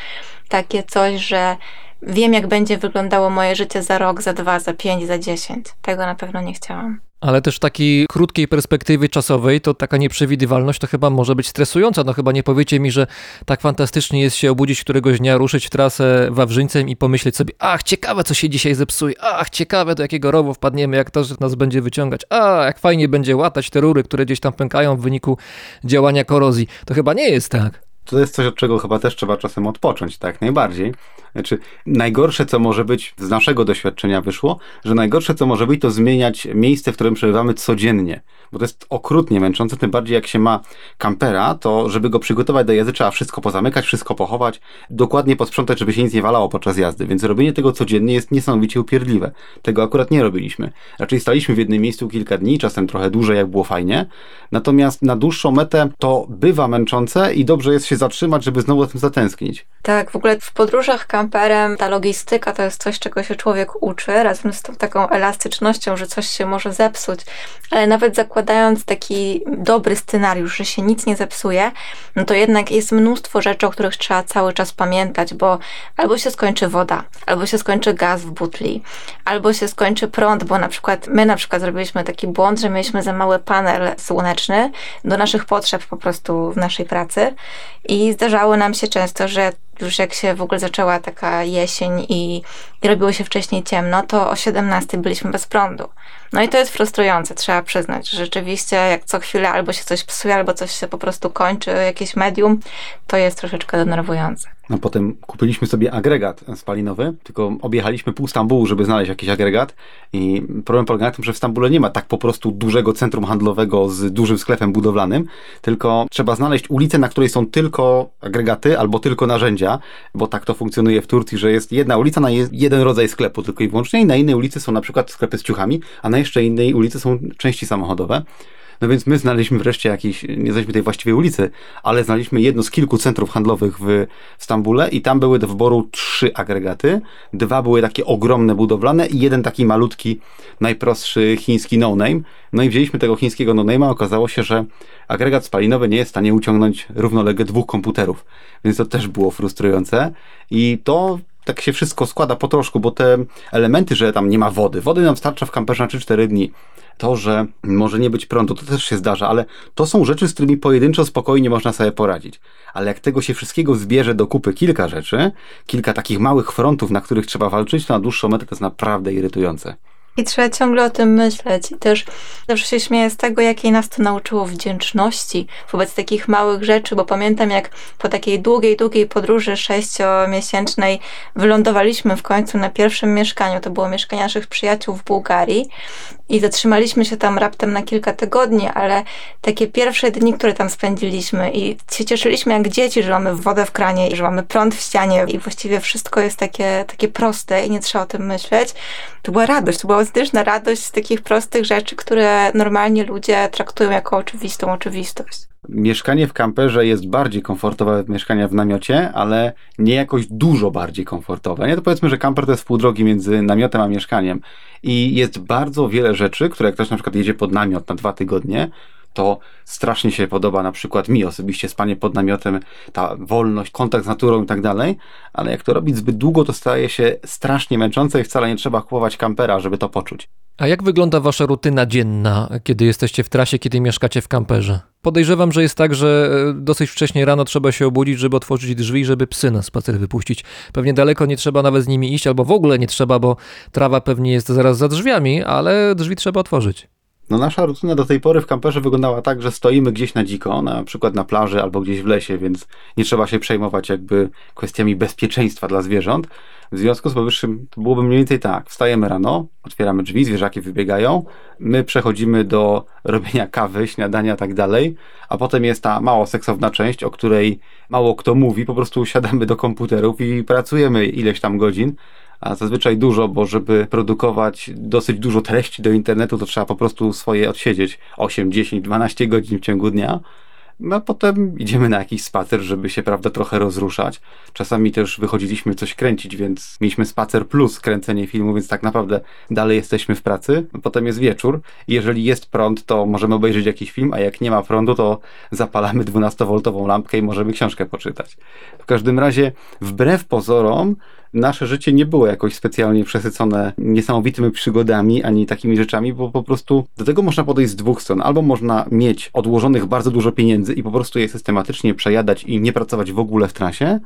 takie coś, że wiem, jak będzie wyglądało moje życie za rok, za 2, za 5, za 10. Tego na pewno nie chciałam. Ale też w takiej krótkiej perspektywie czasowej to taka nieprzewidywalność to chyba może być stresująca. No chyba nie powiecie mi, że tak fantastycznie jest się obudzić któregoś dnia, ruszyć w trasę Wawrzyńcem i pomyśleć sobie, ach, ciekawe, co się dzisiaj zepsuje, ach, ciekawe, do jakiego rowu wpadniemy, jak to nas będzie wyciągać, a jak fajnie będzie łatać te rury, które gdzieś tam pękają w wyniku działania korozji. To chyba nie jest tak. To jest coś, od czego chyba też trzeba czasem odpocząć, tak najbardziej. Znaczy, najgorsze, co może być, z naszego doświadczenia wyszło, że najgorsze, co może być, to zmieniać miejsce, w którym przebywamy codziennie. Bo to jest okrutnie męczące, tym bardziej jak się ma kampera, to żeby go przygotować do jazdy, trzeba wszystko pozamykać, wszystko pochować, dokładnie posprzątać, żeby się nic nie walało podczas jazdy. Więc robienie tego codziennie jest niesamowicie upierdliwe. Tego akurat nie robiliśmy. Raczej staliśmy w jednym miejscu kilka dni, czasem trochę dłużej, jak było fajnie. Natomiast na dłuższą metę to bywa męczące i dobrze jest się zatrzymać, żeby znowu o tym zatęsknić. Tak, w ogóle w podróżach kamperem ta logistyka to jest coś, czego się człowiek uczy, razem z tą taką elastycznością, że coś się może zepsuć. Ale nawet zakładając taki dobry scenariusz, że się nic nie zepsuje, no to jednak jest mnóstwo rzeczy, o których trzeba cały czas pamiętać, bo albo się skończy woda, albo się skończy gaz w butli, albo się skończy prąd, bo my zrobiliśmy taki błąd, że mieliśmy za mały panel słoneczny do naszych potrzeb po prostu w naszej pracy. I zdarzało nam się często, że już jak się w ogóle zaczęła taka jesień i robiło się wcześniej ciemno, to o 17 byliśmy bez prądu. No i to jest frustrujące, trzeba przyznać, że rzeczywiście jak co chwilę albo się coś psuje, albo coś się po prostu kończy, jakieś medium, to jest troszeczkę denerwujące. No potem kupiliśmy sobie agregat spalinowy, tylko objechaliśmy pół Stambułu, żeby znaleźć jakiś agregat i problem polega na tym, że w Stambule nie ma tak po prostu dużego centrum handlowego z dużym sklepem budowlanym, tylko trzeba znaleźć ulicę, na której są tylko agregaty albo tylko narzędzia, bo tak to funkcjonuje w Turcji, że jest jedna ulica na jeden rodzaj sklepu tylko i wyłącznie i na innej ulicy są na przykład sklepy z ciuchami, a na jeszcze innej ulicy są części samochodowe. No więc my znaleźliśmy wreszcie nie znaleźliśmy tej właściwej ulicy, ale znaleźliśmy jedno z kilku centrów handlowych w Stambule i tam były do wyboru 3 agregaty. 2 były takie ogromne budowlane i 1 taki malutki, najprostszy chiński no-name. No i wzięliśmy tego chińskiego no-name'a, okazało się, że agregat spalinowy nie jest w stanie uciągnąć równolegle 2 komputerów. Więc to też było frustrujące i to... Tak się wszystko składa po troszku, bo te elementy, że tam nie ma wody. Wody nam starcza w kamperze na 3-4 dni. To, że może nie być prądu, to też się zdarza, ale to są rzeczy, z którymi pojedynczo spokojnie można sobie poradzić. Ale jak tego się wszystkiego zbierze do kupy kilka rzeczy, kilka takich małych frontów, na których trzeba walczyć, to na dłuższą metę to jest naprawdę irytujące. I trzeba ciągle o tym myśleć i też zawsze się śmieję z tego, jakiej nas to nauczyło wdzięczności wobec takich małych rzeczy, bo pamiętam, jak po takiej długiej podróży 6-miesięcznej wylądowaliśmy w końcu na pierwszym mieszkaniu, to było mieszkanie naszych przyjaciół w Bułgarii i zatrzymaliśmy się tam raptem na kilka tygodni, ale takie pierwsze dni, które tam spędziliśmy i się cieszyliśmy jak dzieci, że mamy wodę w kranie i że mamy prąd w ścianie i właściwie wszystko jest takie proste i nie trzeba o tym myśleć, to była radość, to była autentyczna radość z takich prostych rzeczy, które normalnie ludzie traktują jako oczywistą oczywistość. Mieszkanie w kamperze jest bardziej komfortowe od mieszkania w namiocie, ale nie jakoś dużo bardziej komfortowe. Nie, to powiedzmy, że kamper to jest pół drogi między namiotem a mieszkaniem i jest bardzo wiele rzeczy, które jak ktoś na przykład jedzie pod namiot na 2 tygodnie, to strasznie się podoba, na przykład mi osobiście spanie pod namiotem, ta wolność, kontakt z naturą i tak dalej, ale jak to robić zbyt długo, to staje się strasznie męczące i wcale nie trzeba kupować kampera, żeby to poczuć. A jak wygląda wasza rutyna dzienna, kiedy jesteście w trasie, kiedy mieszkacie w kamperze? Podejrzewam, że jest tak, że dosyć wcześnie rano trzeba się obudzić, żeby otworzyć drzwi, żeby psy na spacer wypuścić. Pewnie daleko nie trzeba nawet z nimi iść, albo w ogóle nie trzeba, bo trawa pewnie jest zaraz za drzwiami, ale drzwi trzeba otworzyć. No nasza rutyna do tej pory w kamperze wyglądała tak, że stoimy gdzieś na dziko, na przykład na plaży albo gdzieś w lesie, więc nie trzeba się przejmować jakby kwestiami bezpieczeństwa dla zwierząt. W związku z powyższym to byłoby mniej więcej tak. Wstajemy rano, otwieramy drzwi, zwierzaki wybiegają, my przechodzimy do robienia kawy, śniadania i tak dalej, a potem jest ta mało seksowna część, o której mało kto mówi, po prostu siadamy do komputerów i pracujemy ileś tam godzin, a zazwyczaj dużo, bo żeby produkować dosyć dużo treści do internetu, to trzeba po prostu swoje odsiedzieć 8, 10, 12 godzin w ciągu dnia. No potem idziemy na jakiś spacer, żeby się, prawda, trochę rozruszać. Czasami też wychodziliśmy coś kręcić, więc mieliśmy spacer plus kręcenie filmu, więc tak naprawdę dalej jesteśmy w pracy. Potem jest wieczór. Jeżeli jest prąd, to możemy obejrzeć jakiś film, a jak nie ma prądu, to zapalamy 12-woltową lampkę i możemy książkę poczytać. W każdym razie, wbrew pozorom, nasze życie nie było jakoś specjalnie przesycone niesamowitymi przygodami ani takimi rzeczami, bo po prostu do tego można podejść z dwóch stron. Albo można mieć odłożonych bardzo dużo pieniędzy i po prostu je systematycznie przejadać i nie pracować w ogóle w trasie,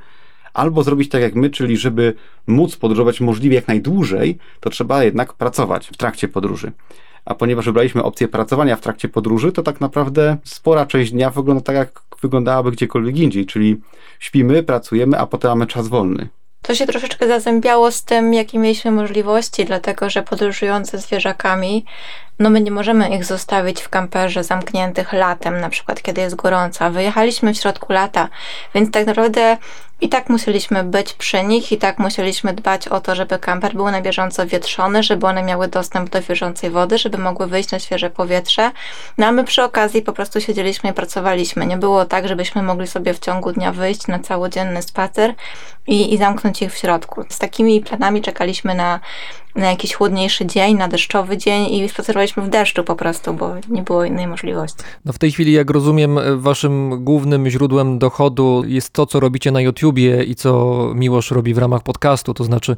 albo zrobić tak jak my, czyli żeby móc podróżować możliwie jak najdłużej, to trzeba jednak pracować w trakcie podróży. A ponieważ wybraliśmy opcję pracowania w trakcie podróży, to tak naprawdę spora część dnia wygląda tak, jak wyglądałaby gdziekolwiek indziej, czyli śpimy, pracujemy, a potem mamy czas wolny. To się troszeczkę zazębiało z tym, jakie mieliśmy możliwości, dlatego że podróżując ze zwierzakami, no my nie możemy ich zostawić w kamperze zamkniętych latem, na przykład kiedy jest gorąco. Wyjechaliśmy w środku lata, więc tak naprawdę i tak musieliśmy być przy nich, i tak musieliśmy dbać o to, żeby kamper był na bieżąco wietrzony, żeby one miały dostęp do wieżącej wody, żeby mogły wyjść na świeże powietrze. No a my przy okazji po prostu siedzieliśmy i pracowaliśmy. Nie było tak, żebyśmy mogli sobie w ciągu dnia wyjść na całodzienny spacer i zamknąć ich w środku. Z takimi planami czekaliśmy na jakiś chłodniejszy dzień, na deszczowy dzień i spacerowaliśmy w deszczu po prostu, bo nie było innej możliwości. No w tej chwili, jak rozumiem, waszym głównym źródłem dochodu jest to, co robicie na YouTubie i co Miłosz robi w ramach podcastu, to znaczy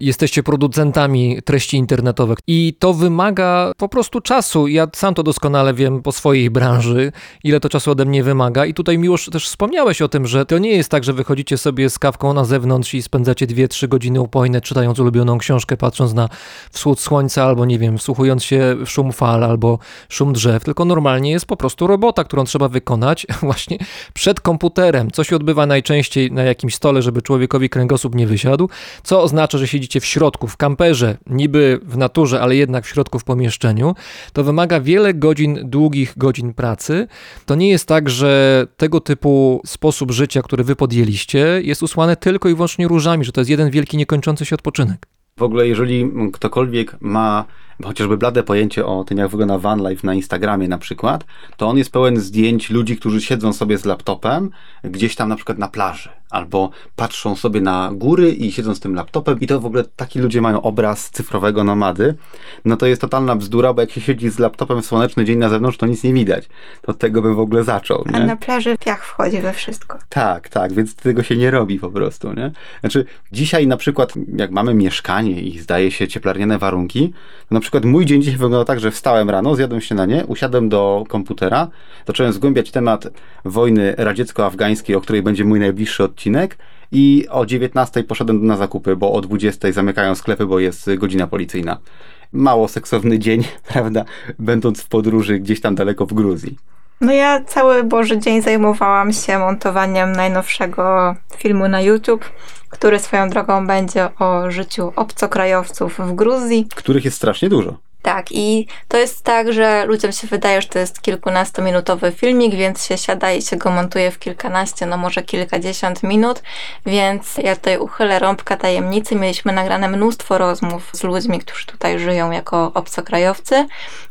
jesteście producentami treści internetowych i to wymaga po prostu czasu. Ja sam to doskonale wiem po swojej branży, ile to czasu ode mnie wymaga i tutaj Miłosz też wspomniałeś o tym, że to nie jest tak, że wychodzicie sobie z kawką na zewnątrz i spędzacie 2-3 godziny upojne czytając ulubioną książkę, patrząc na wschód słońca, albo nie wiem, wsłuchując się w szum fal, albo szum drzew, tylko normalnie jest po prostu robota, którą trzeba wykonać właśnie przed komputerem, co się odbywa najczęściej na jakimś stole, żeby człowiekowi kręgosłup nie wysiadł, co oznacza, że siedzicie w środku, w kamperze, niby w naturze, ale jednak w środku, w pomieszczeniu. To wymaga wiele godzin, długich godzin pracy. To nie jest tak, że tego typu sposób życia, który wy podjęliście, jest usłane tylko i wyłącznie różami, że to jest jeden wielki, niekończący się odpoczynek. W ogóle jeżeli ktokolwiek ma chociażby blade pojęcie o tym, jak wygląda van life na Instagramie na przykład, to on jest pełen zdjęć ludzi, którzy siedzą sobie z laptopem gdzieś tam na przykład na plaży, albo patrzą sobie na góry i siedzą z tym laptopem i to w ogóle taki ludzie mają obraz cyfrowego nomady. No to jest totalna bzdura, bo jak się siedzi z laptopem w słoneczny dzień na zewnątrz, to nic nie widać. To tego bym w ogóle zaczął, nie? A na plaży piach wchodzi we wszystko. Tak, tak, więc tego się nie robi po prostu, nie? Znaczy dzisiaj na przykład, jak mamy mieszkanie i zdaje się cieplarniane warunki, to na przykład mój dzień dzisiaj wyglądał tak, że wstałem rano, zjadłem śniadanie, usiadłem do komputera, zacząłem zgłębiać temat wojny radziecko-afgańskiej, o której będzie mój najbliższy odcinek i o 19:00 poszedłem na zakupy, bo o 20:00 zamykają sklepy, bo jest godzina policyjna. Mało seksowny dzień, prawda, będąc w podróży gdzieś tam daleko w Gruzji. No ja cały Boży dzień zajmowałam się montowaniem najnowszego filmu na YouTube, który swoją drogą będzie o życiu obcokrajowców w Gruzji. Których jest strasznie dużo. Tak, i to jest tak, że ludziom się wydaje, że to jest kilkunastominutowy filmik, więc się siada i się go montuje w kilkanaście, no może kilkadziesiąt minut, więc ja tutaj uchylę rąbka tajemnicy. Mieliśmy nagrane mnóstwo rozmów z ludźmi, którzy tutaj żyją jako obcokrajowcy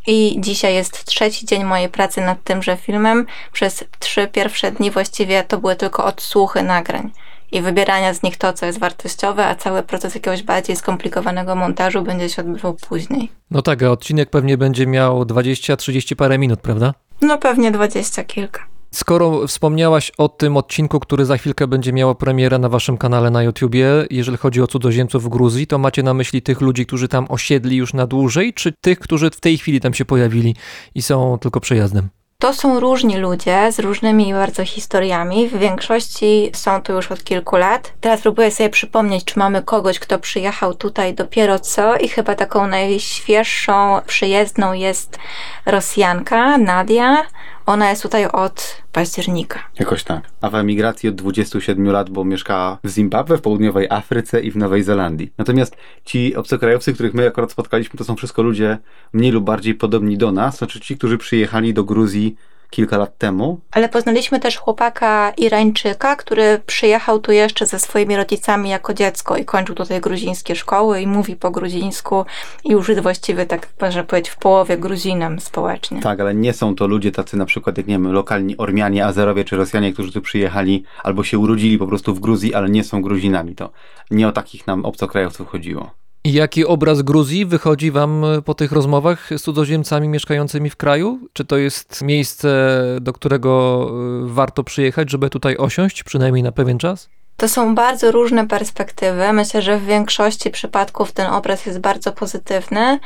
i dzisiaj jest trzeci dzień mojej pracy nad tymże filmem. Przez 3 pierwsze dni właściwie to były tylko odsłuchy nagrań i wybierania z nich to, co jest wartościowe, a cały proces jakiegoś bardziej skomplikowanego montażu będzie się odbywał później. No tak, a odcinek pewnie będzie miał 20-30 parę minut, prawda? No pewnie 20 kilka. Skoro wspomniałaś o tym odcinku, który za chwilkę będzie miał premierę na waszym kanale na YouTubie, jeżeli chodzi o cudzoziemców w Gruzji, to macie na myśli tych ludzi, którzy tam osiedli już na dłużej, czy tych, którzy w tej chwili tam się pojawili i są tylko przejazdem? To są różni ludzie z różnymi bardzo historiami. W większości są tu już od kilku lat. Teraz próbuję sobie przypomnieć, czy mamy kogoś, kto przyjechał tutaj dopiero co i chyba taką najświeższą przyjezdną jest Rosjanka, Nadia. Ona jest tutaj od października. Jakoś tak. A w emigracji od 27 lat, bo mieszkała w Zimbabwe, w południowej Afryce i w Nowej Zelandii. Natomiast ci obcokrajowcy, których my akurat spotkaliśmy, to są wszystko ludzie mniej lub bardziej podobni do nas. Znaczy ci, którzy przyjechali do Gruzji kilka lat temu. Ale poznaliśmy też chłopaka Irańczyka, który przyjechał tu jeszcze ze swoimi rodzicami jako dziecko i kończył tutaj gruzińskie szkoły i mówi po gruzińsku i już jest właściwie, tak można powiedzieć, w połowie Gruzinem społecznie. Tak, ale nie są to ludzie tacy na przykład, jak nie wiem, lokalni Ormianie, Azerowie czy Rosjanie, którzy tu przyjechali albo się urodzili po prostu w Gruzji, ale nie są Gruzinami. To nie o takich nam obcokrajowców chodziło. I jaki obraz Gruzji wychodzi wam po tych rozmowach z cudzoziemcami mieszkającymi w kraju? Czy to jest miejsce, do którego warto przyjechać, żeby tutaj osiąść, przynajmniej na pewien czas? To są bardzo różne perspektywy. Myślę, że w większości przypadków ten obraz jest bardzo pozytywny,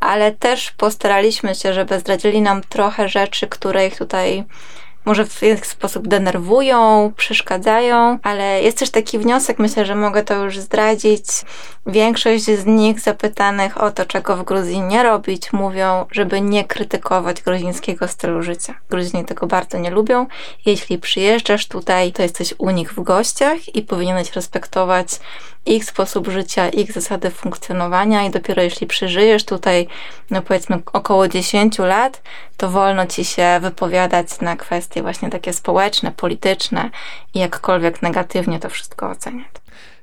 ale też postaraliśmy się, żeby zdradzili nam trochę rzeczy, które ich tutaj może w jakiś sposób denerwują, przeszkadzają, ale jest też taki wniosek, myślę, że mogę to już zdradzić. Większość z nich zapytanych o to, czego w Gruzji nie robić, mówią, żeby nie krytykować gruzińskiego stylu życia. Gruzini tego bardzo nie lubią. Jeśli przyjeżdżasz tutaj, to jesteś u nich w gościach i powinieneś respektować ich sposób życia, ich zasady funkcjonowania i dopiero jeśli przeżyjesz tutaj, no powiedzmy około 10 lat, to wolno ci się wypowiadać na kwestie właśnie takie społeczne, polityczne i jakkolwiek negatywnie to wszystko oceniać.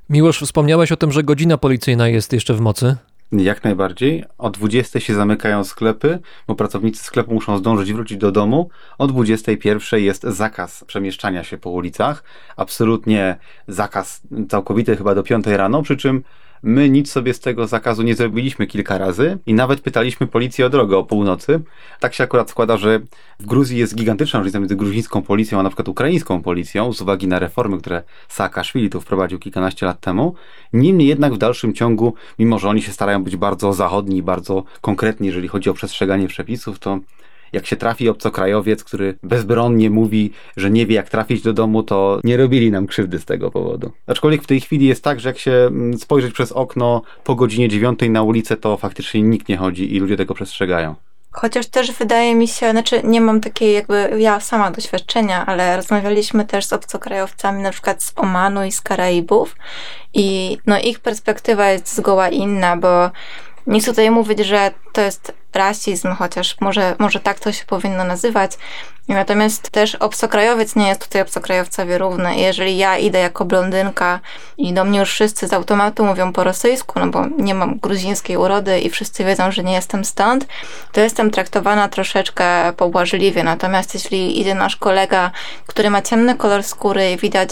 Miłosz, wspomniałeś o tym, że godzina policyjna jest jeszcze w mocy? Jak najbardziej. O 20 się zamykają sklepy, bo pracownicy sklepu muszą zdążyć wrócić do domu. O 21 jest zakaz przemieszczania się po ulicach. Absolutnie zakaz całkowity chyba do 5 rano, przy czym my nic sobie z tego zakazu nie zrobiliśmy kilka razy i nawet pytaliśmy policję o drogę o północy. Tak się akurat składa, że w Gruzji jest gigantyczna różnica między gruzińską policją a na przykład ukraińską policją z uwagi na reformy, które Saakaszwili tu wprowadził kilkanaście lat temu. Niemniej jednak w dalszym ciągu, mimo że oni się starają być bardzo zachodni, bardzo konkretni, jeżeli chodzi o przestrzeganie przepisów, to jak się trafi obcokrajowiec, który bezbronnie mówi, że nie wie jak trafić do domu, to nie robili nam krzywdy z tego powodu. Aczkolwiek w tej chwili jest tak, że jak się spojrzeć przez okno po godzinie 9 na ulicę, to faktycznie nikt nie chodzi i ludzie tego przestrzegają. Chociaż też wydaje mi się, znaczy nie mam takiej jakby ja sama doświadczenia, ale rozmawialiśmy też z obcokrajowcami na przykład z Omanu i z Karaibów i no ich perspektywa jest zgoła inna, bo nie chcę tutaj mówić, że to jest rasizm, chociaż może tak to się powinno nazywać. Natomiast też obcokrajowiec nie jest tutaj obcokrajowcowi równy. Jeżeli ja idę jako blondynka i do mnie już wszyscy z automatu mówią po rosyjsku, no bo nie mam gruzińskiej urody i wszyscy wiedzą, że nie jestem stąd, to jestem traktowana troszeczkę pobłażliwie. Natomiast jeśli idzie nasz kolega, który ma ciemny kolor skóry i widać,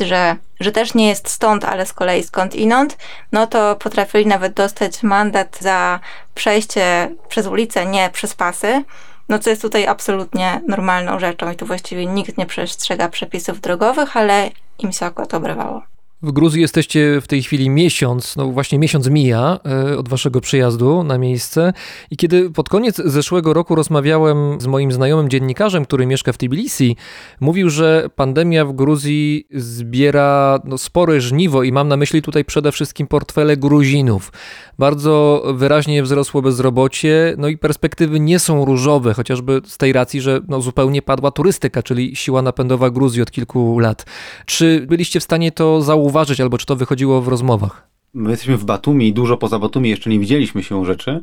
że też nie jest stąd, ale z kolei skąd inąd, no to potrafili nawet dostać mandat za przejście przez ulicę, nie przez pasy, no co jest tutaj absolutnie normalną rzeczą i tu właściwie nikt nie przestrzega przepisów drogowych, ale im się akurat obrywało. W Gruzji jesteście w tej chwili miesiąc, no właśnie miesiąc mija od waszego przyjazdu na miejsce i kiedy pod koniec zeszłego roku rozmawiałem z moim znajomym dziennikarzem, który mieszka w Tbilisi, mówił, że pandemia w Gruzji zbiera spore żniwo i mam na myśli tutaj przede wszystkim portfele Gruzinów. Bardzo wyraźnie wzrosło bezrobocie, no i perspektywy nie są różowe, chociażby z tej racji, że zupełnie padła turystyka, czyli siła napędowa Gruzji od kilku lat. Czy byliście w stanie to zauważyć, albo czy to wychodziło w rozmowach? My jesteśmy w Batumi i dużo poza Batumi jeszcze nie widzieliśmy się rzeczy.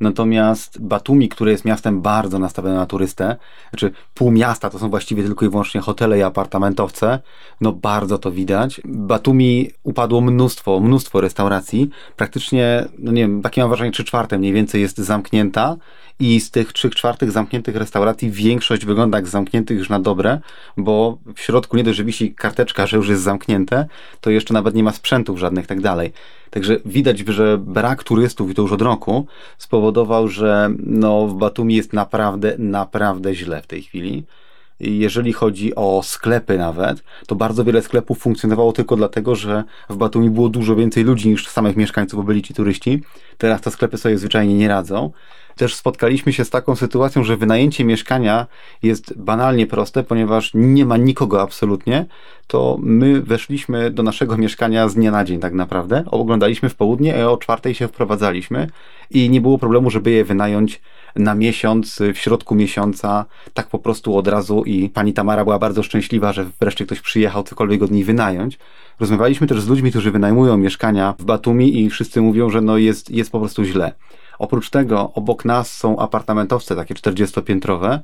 Natomiast Batumi, które jest miastem bardzo nastawione na turystę, znaczy pół miasta to są właściwie tylko i wyłącznie hotele i apartamentowce, no bardzo to widać. Batumi upadło mnóstwo restauracji, praktycznie, no nie wiem, takie mam wrażenie 3/4 mniej więcej jest zamknięta i z tych 3/4 zamkniętych restauracji większość wygląda jak zamkniętych już na dobre, bo w środku nie dość, że wisi karteczka, że już jest zamknięte, to jeszcze nawet nie ma sprzętów żadnych, tak dalej. Także widać, że brak turystów i to już od roku spowodował, że w Batumi jest naprawdę źle w tej chwili. Jeżeli chodzi o sklepy nawet, to bardzo wiele sklepów funkcjonowało tylko dlatego, że w Batumi było dużo więcej ludzi niż samych mieszkańców, bo byli ci turyści. Teraz te sklepy sobie zwyczajnie nie radzą. Też spotkaliśmy się z taką sytuacją, że wynajęcie mieszkania jest banalnie proste, ponieważ nie ma nikogo absolutnie, to my weszliśmy do naszego mieszkania z dnia na dzień tak naprawdę, oglądaliśmy w południe, a o 4:00 się wprowadzaliśmy i nie było problemu, żeby je wynająć na miesiąc, w środku miesiąca, tak po prostu od razu i pani Tamara była bardzo szczęśliwa, że wreszcie ktoś przyjechał, cokolwiek od niej wynająć. Rozmawialiśmy też z ludźmi, którzy wynajmują mieszkania w Batumi i wszyscy mówią, że no jest po prostu źle. Oprócz tego obok nas są apartamentowce takie 40-piętrowe,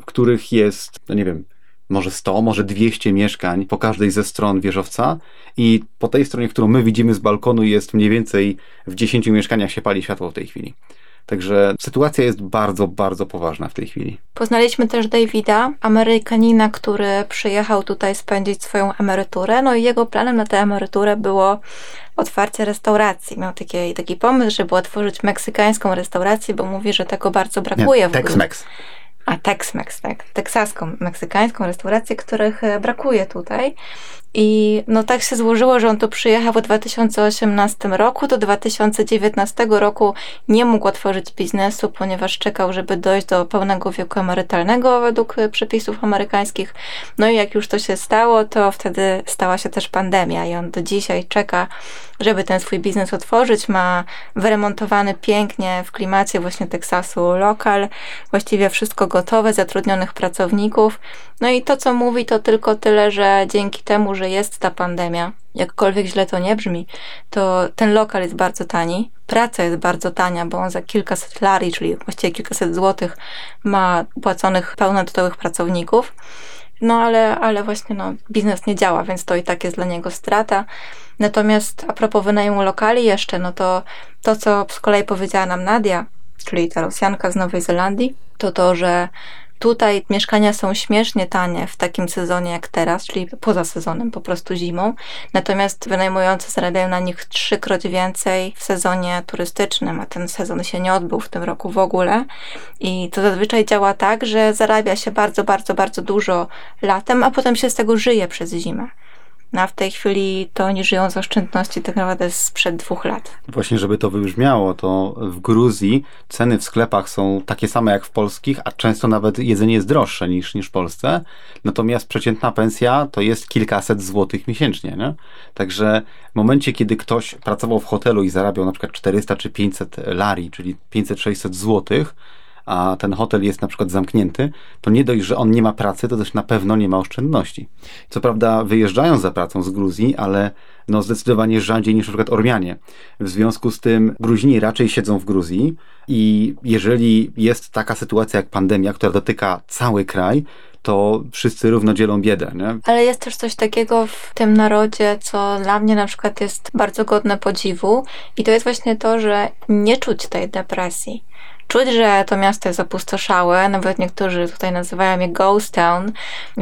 w których jest, no nie wiem, może 100, może 200 mieszkań po każdej ze stron wieżowca i po tej stronie, którą my widzimy z balkonu, jest mniej więcej w 10 mieszkaniach się pali światło w tej chwili. Także sytuacja jest bardzo, bardzo poważna w tej chwili. Poznaliśmy też Davida, Amerykanina, który przyjechał tutaj spędzić swoją emeryturę. No i jego planem na tę emeryturę było otwarcie restauracji. Miał taki pomysł, żeby otworzyć meksykańską restaurację, bo mówi, że tego bardzo brakuje w ogóle. Tex-Mex. A Tex-Mex, tak. Teksaską, meksykańską restaurację, których brakuje tutaj. I no tak się złożyło, że on tu przyjechał w 2018 roku, do 2019 roku nie mógł otworzyć biznesu, ponieważ czekał, żeby dojść do pełnego wieku emerytalnego według przepisów amerykańskich. No i jak już to się stało, to wtedy stała się też pandemia i on do dzisiaj czeka, żeby ten swój biznes otworzyć. Ma wyremontowany pięknie w klimacie właśnie Teksasu lokal, właściwie wszystko gotowe, zatrudnionych pracowników. No i to, co mówi, to tylko tyle, że dzięki temu, że jest ta pandemia, jakkolwiek źle to nie brzmi, to ten lokal jest bardzo tani, praca jest bardzo tania, bo on za kilkaset lari, czyli właściwie kilkaset złotych ma płaconych pełnoetatowych pracowników. No ale właśnie biznes nie działa, więc to i tak jest dla niego strata. Natomiast a propos wynajmu lokali jeszcze, no to co z kolei powiedziała nam Nadia, czyli ta Rosjanka z Nowej Zelandii, to, że tutaj mieszkania są śmiesznie tanie w takim sezonie jak teraz, czyli poza sezonem, po prostu zimą. Natomiast wynajmujący zarabiają na nich 3-krotnie więcej w sezonie turystycznym, a ten sezon się nie odbył w tym roku w ogóle. I to zazwyczaj działa tak, że zarabia się bardzo, bardzo, bardzo dużo latem, a potem się z tego żyje przez zimę. No a w tej chwili to oni żyją z oszczędności tak naprawdę sprzed 2 lat. Właśnie, żeby to wybrzmiało, to w Gruzji ceny w sklepach są takie same jak w polskich, a często nawet jedzenie jest droższe niż w Polsce. Natomiast przeciętna pensja to jest kilkaset złotych miesięcznie, nie? Także w momencie, kiedy ktoś pracował w hotelu i zarabiał na przykład 400 czy 500 lari, czyli 500-600 złotych, a ten hotel jest na przykład zamknięty, to nie dość, że on nie ma pracy, to też na pewno nie ma oszczędności. Co prawda wyjeżdżają za pracą z Gruzji, ale no zdecydowanie rzadziej niż na przykład Ormianie. W związku z tym Gruzini raczej siedzą w Gruzji i jeżeli jest taka sytuacja jak pandemia, która dotyka cały kraj, to wszyscy równo dzielą biedę, nie? Ale jest też coś takiego w tym narodzie, co dla mnie na przykład jest bardzo godne podziwu i to jest właśnie to, że nie czuć tej depresji. Czuć, że to miasto jest opustoszałe, nawet niektórzy tutaj nazywają je ghost town,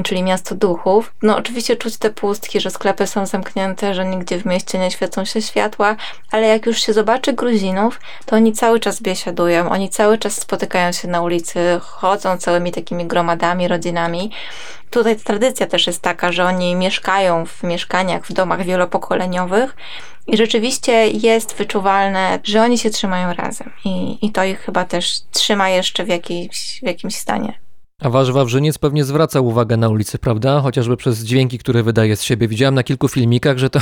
czyli miasto duchów. No oczywiście czuć te pustki, że sklepy są zamknięte, że nigdzie w mieście nie świecą się światła, ale jak już się zobaczy Gruzinów, to oni cały czas biesiadują, oni cały czas spotykają się na ulicy, chodzą całymi takimi gromadami, rodzinami. Tutaj tradycja też jest taka, że oni mieszkają w mieszkaniach, w domach wielopokoleniowych i rzeczywiście jest wyczuwalne, że oni się trzymają razem i to ich chyba też trzyma jeszcze w jakimś stanie. A wasz Wawrzyniec pewnie zwraca uwagę na ulicy, prawda? Chociażby przez dźwięki, które wydaje z siebie. Widziałem na kilku filmikach, że to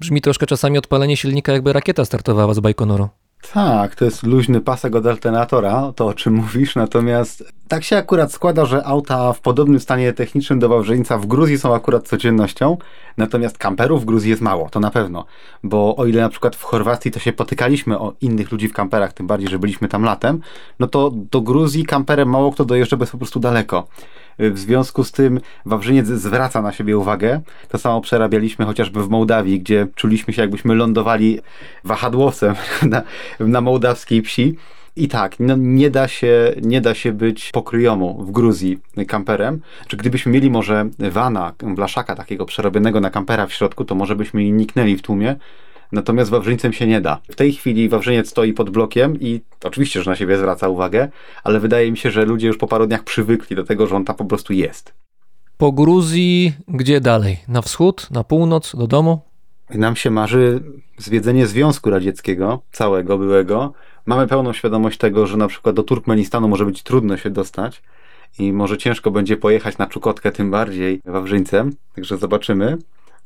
brzmi troszkę czasami odpalenie silnika, jakby rakieta startowała z Bajkonoru. Tak, to jest luźny pasek od alternatora, to o czym mówisz, natomiast tak się akurat składa, że auta w podobnym stanie technicznym do Wawrzyńca w Gruzji są akurat codziennością, natomiast kamperów w Gruzji jest mało, to na pewno, bo o ile na przykład w Chorwacji to się potykaliśmy o innych ludzi w kamperach, tym bardziej, że byliśmy tam latem, no to do Gruzji kamperem mało kto dojeżdża, bo jest po prostu daleko. W związku z tym Wawrzyniec zwraca na siebie uwagę. To samo przerabialiśmy chociażby w Mołdawii, gdzie czuliśmy się jakbyśmy lądowali wahadłowcem na mołdawskiej wsi. I tak, no nie da się być pokryjomu w Gruzji kamperem. Czy gdybyśmy mieli może vana, blaszaka takiego przerobionego na kampera w środku, to może byśmy niknęli w tłumie. Natomiast Wawrzyńcem się nie da. W tej chwili Wawrzyniec stoi pod blokiem i oczywiście, że na siebie zwraca uwagę, ale wydaje mi się, że ludzie już po paru dniach przywykli do tego, że on tam po prostu jest. Po Gruzji gdzie dalej? Na wschód? Na północ? Do domu? Nam się marzy zwiedzenie Związku Radzieckiego, całego byłego, mamy pełną świadomość tego, że na przykład do Turkmenistanu może być trudno się dostać i może ciężko będzie pojechać na Czukotkę, tym bardziej Wawrzyńcem, także zobaczymy.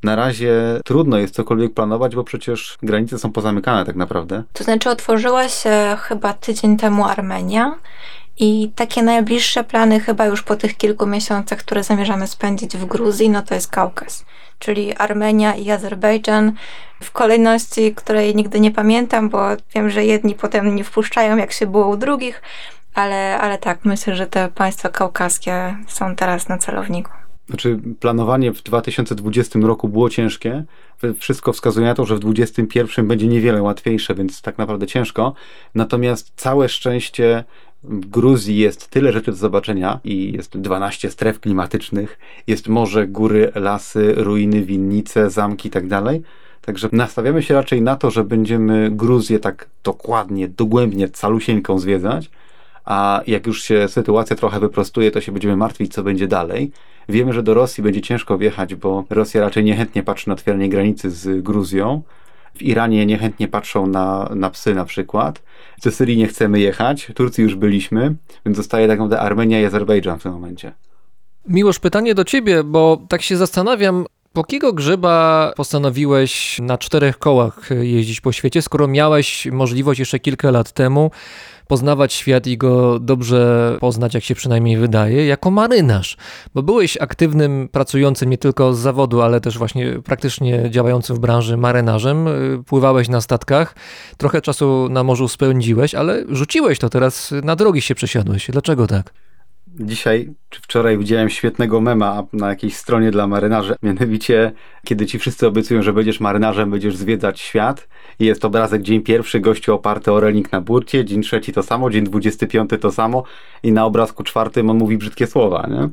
Na razie trudno jest cokolwiek planować, bo przecież granice są pozamykane tak naprawdę. To znaczy otworzyła się chyba tydzień temu Armenia i takie najbliższe plany chyba już po tych kilku miesiącach, które zamierzamy spędzić w Gruzji, no to jest Kaukaz. Czyli Armenia i Azerbejdżan w kolejności, której nigdy nie pamiętam, bo wiem, że jedni potem nie wpuszczają, jak się było u drugich, ale tak, myślę, że te państwa kaukaskie są teraz na celowniku. Znaczy, planowanie w 2020 roku było ciężkie. Wszystko wskazuje na to, że w 2021 będzie niewiele łatwiejsze, więc tak naprawdę ciężko. Natomiast całe szczęście w Gruzji jest tyle rzeczy do zobaczenia i jest 12 stref klimatycznych. Jest morze, góry, lasy, ruiny, winnice, zamki i tak dalej. Także nastawiamy się raczej na to, że będziemy Gruzję tak dokładnie, dogłębnie, calusieńką zwiedzać. A jak już się sytuacja trochę wyprostuje, to się będziemy martwić, co będzie dalej. Wiemy, że do Rosji będzie ciężko wjechać, bo Rosja raczej niechętnie patrzy na otwieranie granicy z Gruzją. W Iranie niechętnie patrzą na psy na przykład. Do Syrii nie chcemy jechać, w Turcji już byliśmy, więc zostaje tak naprawdę Armenia i Azerbejdżan w tym momencie. Miłosz, pytanie do ciebie, bo tak się zastanawiam, po jakiego grzyba postanowiłeś na 4 kołach jeździć po świecie, skoro miałeś możliwość jeszcze kilka lat temu poznawać świat i go dobrze poznać, jak się przynajmniej wydaje, jako marynarz. Bo byłeś aktywnym, pracującym nie tylko z zawodu, ale też właśnie praktycznie działającym w branży marynarzem. Pływałeś na statkach, trochę czasu na morzu spędziłeś, ale rzuciłeś to, teraz na drogi się przesiadłeś. Dlaczego tak? Dzisiaj czy wczoraj widziałem świetnego mema na jakiejś stronie dla marynarzy, mianowicie kiedy ci wszyscy obiecują, że będziesz marynarzem, będziesz zwiedzać świat i jest obrazek dzień 1, gościu oparty o reling na burcie, dzień 3 to samo, dzień 25 to samo i na obrazku 4 on mówi brzydkie słowa, nie?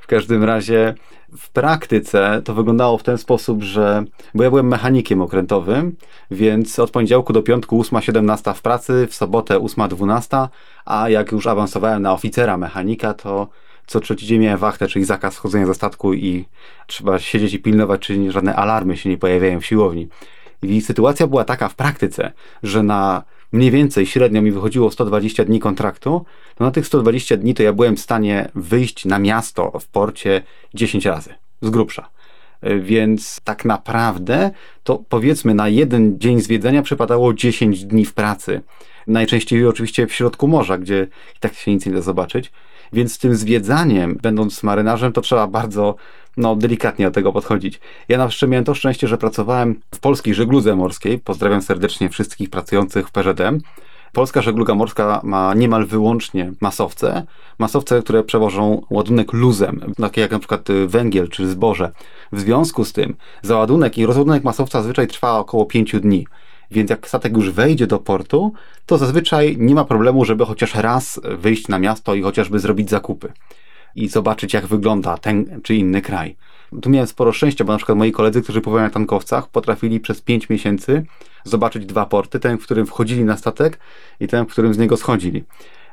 W każdym razie w praktyce to wyglądało w ten sposób, że bo ja byłem mechanikiem okrętowym, więc od poniedziałku do piątku 8-17 w pracy, w sobotę 8-12, a jak już awansowałem na oficera mechanika, to co trzeci dzień miałem wachtę, czyli zakaz schodzenia ze statku i trzeba siedzieć i pilnować, czyli żadne alarmy się nie pojawiają w siłowni. I sytuacja była taka w praktyce, że na mniej więcej średnio mi wychodziło 120 dni kontraktu, to na tych 120 dni to ja byłem w stanie wyjść na miasto w porcie 10 razy, z grubsza. Więc tak naprawdę to powiedzmy na jeden dzień zwiedzenia przypadało 10 dni w pracy. Najczęściej oczywiście w środku morza, gdzie i tak się nic nie da zobaczyć. Więc z tym zwiedzaniem, będąc marynarzem, to trzeba bardzo delikatnie do tego podchodzić. Ja na przykład miałem to szczęście, że pracowałem w polskiej żegludze morskiej. Pozdrawiam serdecznie wszystkich pracujących w PŻM. Polska żegluga morska ma niemal wyłącznie masowce, które przewożą ładunek luzem, takie jak na przykład węgiel czy zboże. W związku z tym załadunek i rozładunek masowca zazwyczaj trwa około 5 dni. Więc jak statek już wejdzie do portu, to zazwyczaj nie ma problemu, żeby chociaż raz wyjść na miasto i chociażby zrobić zakupy i zobaczyć, jak wygląda ten czy inny kraj. Tu miałem sporo szczęścia, bo na przykład moi koledzy, którzy pływają na tankowcach, potrafili przez 5 miesięcy zobaczyć 2 porty, ten, w którym wchodzili na statek i ten, w którym z niego schodzili.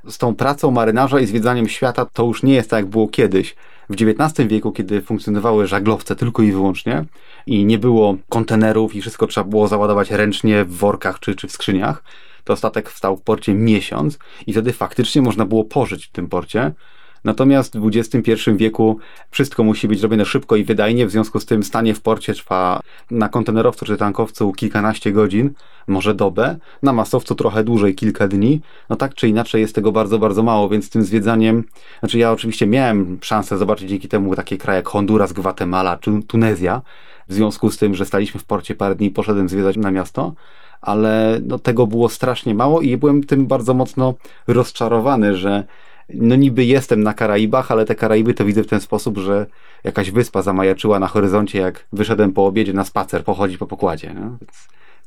Z tą pracą marynarza i zwiedzaniem świata to już nie jest tak, jak było kiedyś. W XIX wieku, kiedy funkcjonowały żaglowce tylko i wyłącznie i nie było kontenerów i wszystko trzeba było załadować ręcznie w workach czy w skrzyniach, to statek stał w porcie miesiąc i wtedy faktycznie można było pożyć w tym porcie. Natomiast w XXI wieku wszystko musi być robione szybko i wydajnie, w związku z tym stanie w porcie trwa na kontenerowcu czy tankowcu kilkanaście godzin, może dobę, na masowcu trochę dłużej, kilka dni. No tak czy inaczej jest tego bardzo, bardzo mało, więc tym zwiedzaniem, znaczy ja oczywiście miałem szansę zobaczyć dzięki temu takie kraje jak Honduras, Gwatemala czy Tunezja, w związku z tym, że staliśmy w porcie parę dni, poszedłem zwiedzać na miasto, ale tego było strasznie mało i byłem tym bardzo mocno rozczarowany, że niby jestem na Karaibach, ale te Karaiby to widzę w ten sposób, że jakaś wyspa zamajaczyła na horyzoncie, jak wyszedłem po obiedzie na spacer, pochodzić po pokładzie. No?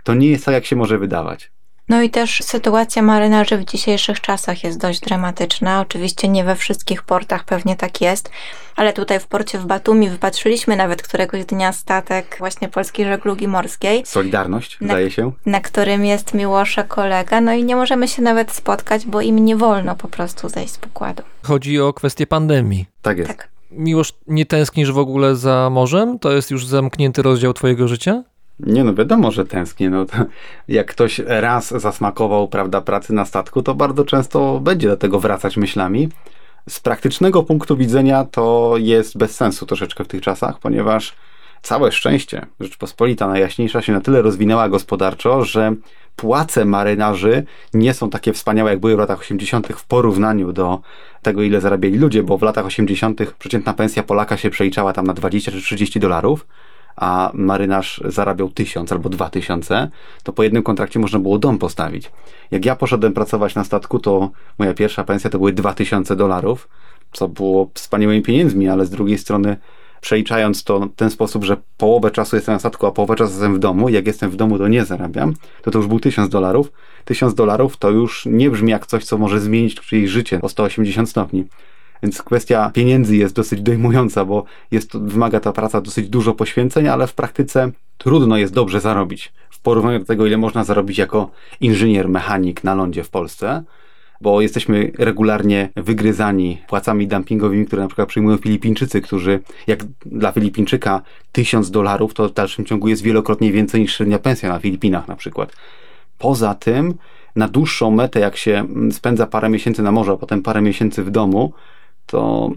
To nie jest tak, jak się może wydawać. No i też sytuacja marynarzy w dzisiejszych czasach jest dość dramatyczna. Oczywiście nie we wszystkich portach pewnie tak jest, ale tutaj w porcie w Batumi wypatrzyliśmy nawet któregoś dnia statek właśnie polskiej żeglugi morskiej. Solidarność, zdaje się. Na którym jest Miłosza kolega, no i nie możemy się nawet spotkać, bo im nie wolno po prostu zejść z pokładu. Chodzi o kwestię pandemii. Tak jest. Tak. Miłosz, nie tęsknisz w ogóle za morzem? To jest już zamknięty rozdział twojego życia? Nie no, wiadomo, że tęsknię. No, jak ktoś raz zasmakował, prawda, pracy na statku, to bardzo często będzie do tego wracać myślami. Z praktycznego punktu widzenia to jest bez sensu troszeczkę w tych czasach, ponieważ całe szczęście Rzeczpospolita Najjaśniejsza się na tyle rozwinęła gospodarczo, że płace marynarzy nie są takie wspaniałe, jak były w latach 80. w porównaniu do tego, ile zarabiali ludzie, bo w latach 80. przeciętna pensja Polaka się przeliczała tam na 20 czy 30 dolarów, a marynarz zarabiał 1000 albo 2000, to po jednym kontrakcie można było dom postawić. Jak ja poszedłem pracować na statku, to moja pierwsza pensja to były 2000 dolarów, co było wspaniałymi pieniędzmi, ale z drugiej strony przeliczając to w ten sposób, że połowę czasu jestem na statku, a połowę czasu jestem w domu, jak jestem w domu, to nie zarabiam, to już był 1000 dolarów. 1000 dolarów to już nie brzmi jak coś, co może zmienić czyjeś życie o 180 stopni. Więc kwestia pieniędzy jest dosyć dojmująca, bo wymaga ta praca dosyć dużo poświęceń, ale w praktyce trudno jest dobrze zarobić. W porównaniu do tego, ile można zarobić jako inżynier, mechanik na lądzie w Polsce, bo jesteśmy regularnie wygryzani płacami dumpingowymi, które na przykład przyjmują Filipińczycy, którzy jak dla Filipińczyka 1000 dolarów to w dalszym ciągu jest wielokrotnie więcej niż średnia pensja na Filipinach na przykład. Poza tym na dłuższą metę, jak się spędza parę miesięcy na morzu, a potem parę miesięcy w domu, to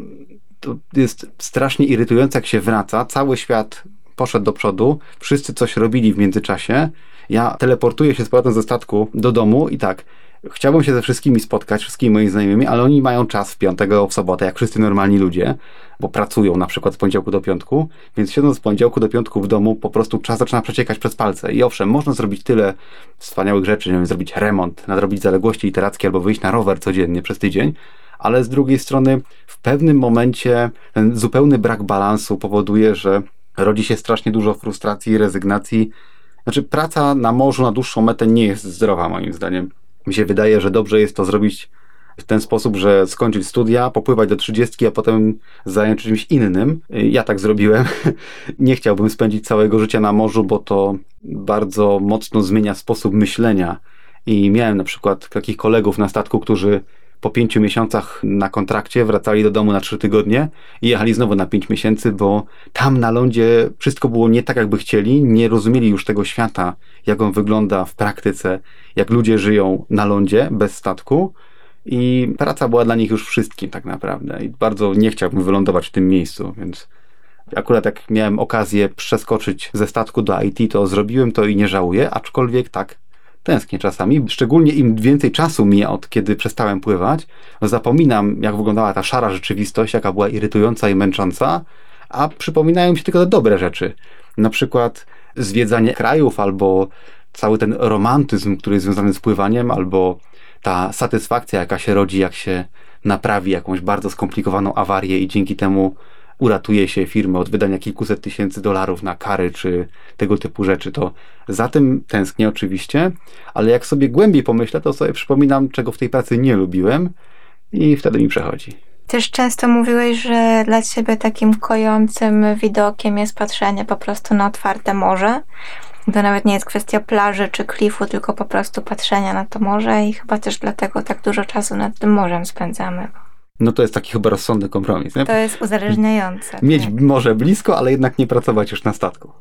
jest strasznie irytujące, jak się wraca. Cały świat poszedł do przodu, wszyscy coś robili w międzyczasie. Ja teleportuję się z powrotem ze statku do domu i tak, chciałbym się ze wszystkimi spotkać, wszystkimi moimi znajomymi, ale oni mają czas w piątek, w sobotę, jak wszyscy normalni ludzie, bo pracują na przykład z poniedziałku do piątku, więc siedząc z poniedziałku do piątku w domu, po prostu czas zaczyna przeciekać przez palce. I owszem, można zrobić tyle wspaniałych rzeczy, nie wiem, zrobić remont, nadrobić zaległości literackie albo wyjść na rower codziennie przez tydzień, ale z drugiej strony w pewnym momencie ten zupełny brak balansu powoduje, że rodzi się strasznie dużo frustracji, rezygnacji. Znaczy praca na morzu na dłuższą metę nie jest zdrowa moim zdaniem. Mi się wydaje, że dobrze jest to zrobić w ten sposób, że skończyć studia, popływać do 30, a potem zająć się czymś innym. Ja tak zrobiłem. Nie chciałbym spędzić całego życia na morzu, bo to bardzo mocno zmienia sposób myślenia. I miałem na przykład takich kolegów na statku, którzy po 5 miesiącach na kontrakcie wracali do domu na 3 tygodnie i jechali znowu na 5 miesięcy, bo tam na lądzie wszystko było nie tak, jakby chcieli, nie rozumieli już tego świata, jak on wygląda w praktyce, jak ludzie żyją na lądzie bez statku i praca była dla nich już wszystkim tak naprawdę i bardzo nie chciałbym wylądować w tym miejscu, więc akurat jak miałem okazję przeskoczyć ze statku do IT, to zrobiłem to i nie żałuję, aczkolwiek tak, tęsknię czasami, szczególnie im więcej czasu mija od kiedy przestałem pływać, zapominam jak wyglądała ta szara rzeczywistość, jaka była irytująca i męcząca, a przypominają mi się tylko te dobre rzeczy. Na przykład zwiedzanie krajów, albo cały ten romantyzm, który jest związany z pływaniem, albo ta satysfakcja, jaka się rodzi, jak się naprawi jakąś bardzo skomplikowaną awarię i dzięki temu uratuje się firmy od wydania kilkuset tysięcy dolarów na kary czy tego typu rzeczy, to za tym tęsknię oczywiście, ale jak sobie głębiej pomyślę, to sobie przypominam, czego w tej pracy nie lubiłem i wtedy mi przechodzi. Też często mówiłeś, że dla ciebie takim kojącym widokiem jest patrzenie po prostu na otwarte morze. To nawet nie jest kwestia plaży czy klifu, tylko po prostu patrzenia na to morze i chyba też dlatego tak dużo czasu nad tym morzem spędzamy. No to jest taki chyba rozsądny kompromis. Nie? To jest uzależniające. Mieć tak. Może blisko, ale jednak nie pracować już na statku.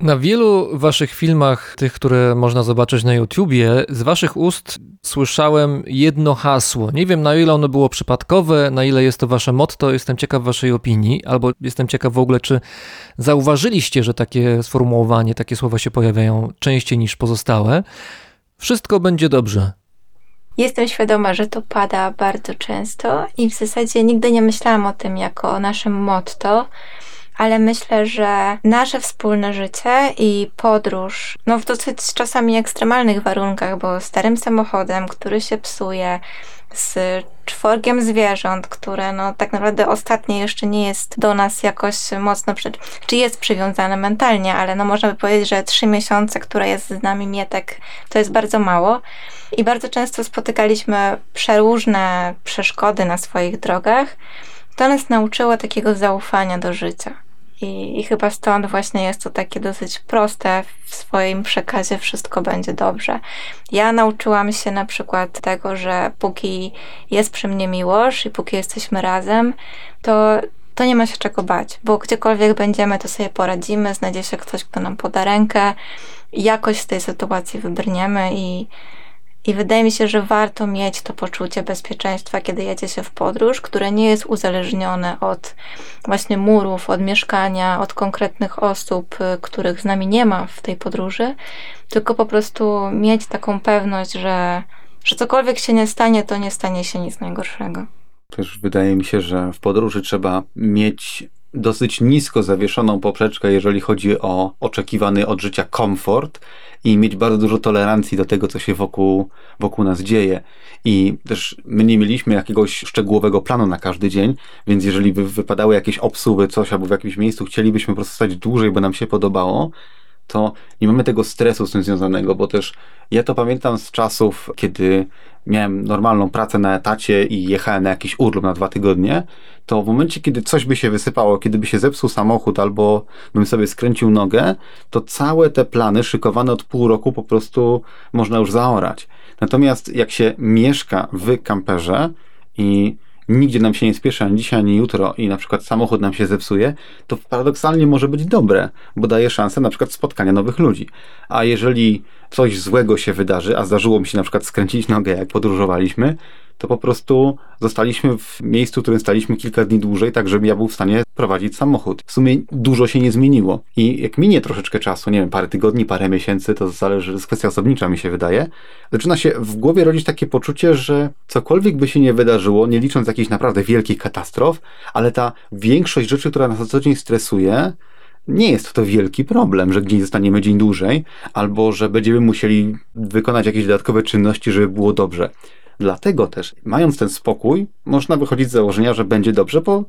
Na wielu waszych filmach, tych, które można zobaczyć na YouTubie, z waszych ust słyszałem jedno hasło. Nie wiem, na ile ono było przypadkowe, na ile jest to wasze motto, jestem ciekaw waszej opinii, albo jestem ciekaw w ogóle, czy zauważyliście, że takie sformułowanie, takie słowa się pojawiają częściej niż pozostałe. Wszystko będzie dobrze. Jestem świadoma, że to pada bardzo często i w zasadzie nigdy nie myślałam o tym jako o naszym motto, ale myślę, że nasze wspólne życie i podróż, no w dosyć czasami ekstremalnych warunkach, bo starym samochodem, który się psuje, z czworgiem zwierząt, które no tak naprawdę ostatnie jeszcze nie jest do nas jakoś mocno, czy jest przywiązane mentalnie, ale no można by powiedzieć, że 3 miesiące, które jest z nami Mietek, to jest bardzo mało i bardzo często spotykaliśmy przeróżne przeszkody na swoich drogach, to nas nauczyło takiego zaufania do życia. I chyba stąd właśnie jest to takie dosyć proste w swoim przekazie, wszystko będzie dobrze. Ja nauczyłam się na przykład tego, że póki jest przy mnie Miłosz i póki jesteśmy razem, to to nie ma się czego bać, bo gdziekolwiek będziemy, to sobie poradzimy, znajdzie się ktoś, kto nam poda rękę i jakoś z tej sytuacji wybrniemy i wydaje mi się, że warto mieć to poczucie bezpieczeństwa, kiedy jedzie się w podróż, które nie jest uzależnione od właśnie murów, od mieszkania, od konkretnych osób, których z nami nie ma w tej podróży, tylko po prostu mieć taką pewność, że cokolwiek się nie stanie, to nie stanie się nic najgorszego. Też wydaje mi się, że w podróży trzeba mieć dosyć nisko zawieszoną poprzeczkę, jeżeli chodzi o oczekiwany od życia komfort i mieć bardzo dużo tolerancji do tego, co się wokół nas dzieje. I też my nie mieliśmy jakiegoś szczegółowego planu na każdy dzień, więc jeżeli by wypadały jakieś obsuwy, coś, albo w jakimś miejscu chcielibyśmy po prostu stać dłużej, bo nam się podobało, to nie mamy tego stresu z tym związanego, bo też ja to pamiętam z czasów, kiedy miałem normalną pracę na etacie i jechałem na jakiś urlop na 2 tygodnie, to w momencie, kiedy coś by się wysypało, kiedy by się zepsuł samochód albo bym sobie skręcił nogę, to całe te plany szykowane od pół roku po prostu można już zaorać. Natomiast jak się mieszka w kamperze i nigdzie nam się nie spieszy ani dzisiaj, ani jutro i na przykład samochód nam się zepsuje, to paradoksalnie może być dobre, bo daje szansę na przykład spotkania nowych ludzi. A jeżeli coś złego się wydarzy, a zdarzyło mi się na przykład skręcić nogę, jak podróżowaliśmy, to po prostu zostaliśmy w miejscu, w którym staliśmy kilka dni dłużej, tak żebym ja był w stanie prowadzić samochód. W sumie dużo się nie zmieniło. I jak minie troszeczkę czasu, nie wiem, parę tygodni, parę miesięcy, to zależy, to jest kwestia osobnicza, mi się wydaje, zaczyna się w głowie rodzić takie poczucie, że cokolwiek by się nie wydarzyło, nie licząc jakichś naprawdę wielkich katastrof, ale ta większość rzeczy, która nas na co dzień stresuje, nie jest to wielki problem, że gdzieś zostaniemy dzień dłużej, albo że będziemy musieli wykonać jakieś dodatkowe czynności, żeby było dobrze. Dlatego też, mając ten spokój, można wychodzić z założenia, że będzie dobrze, bo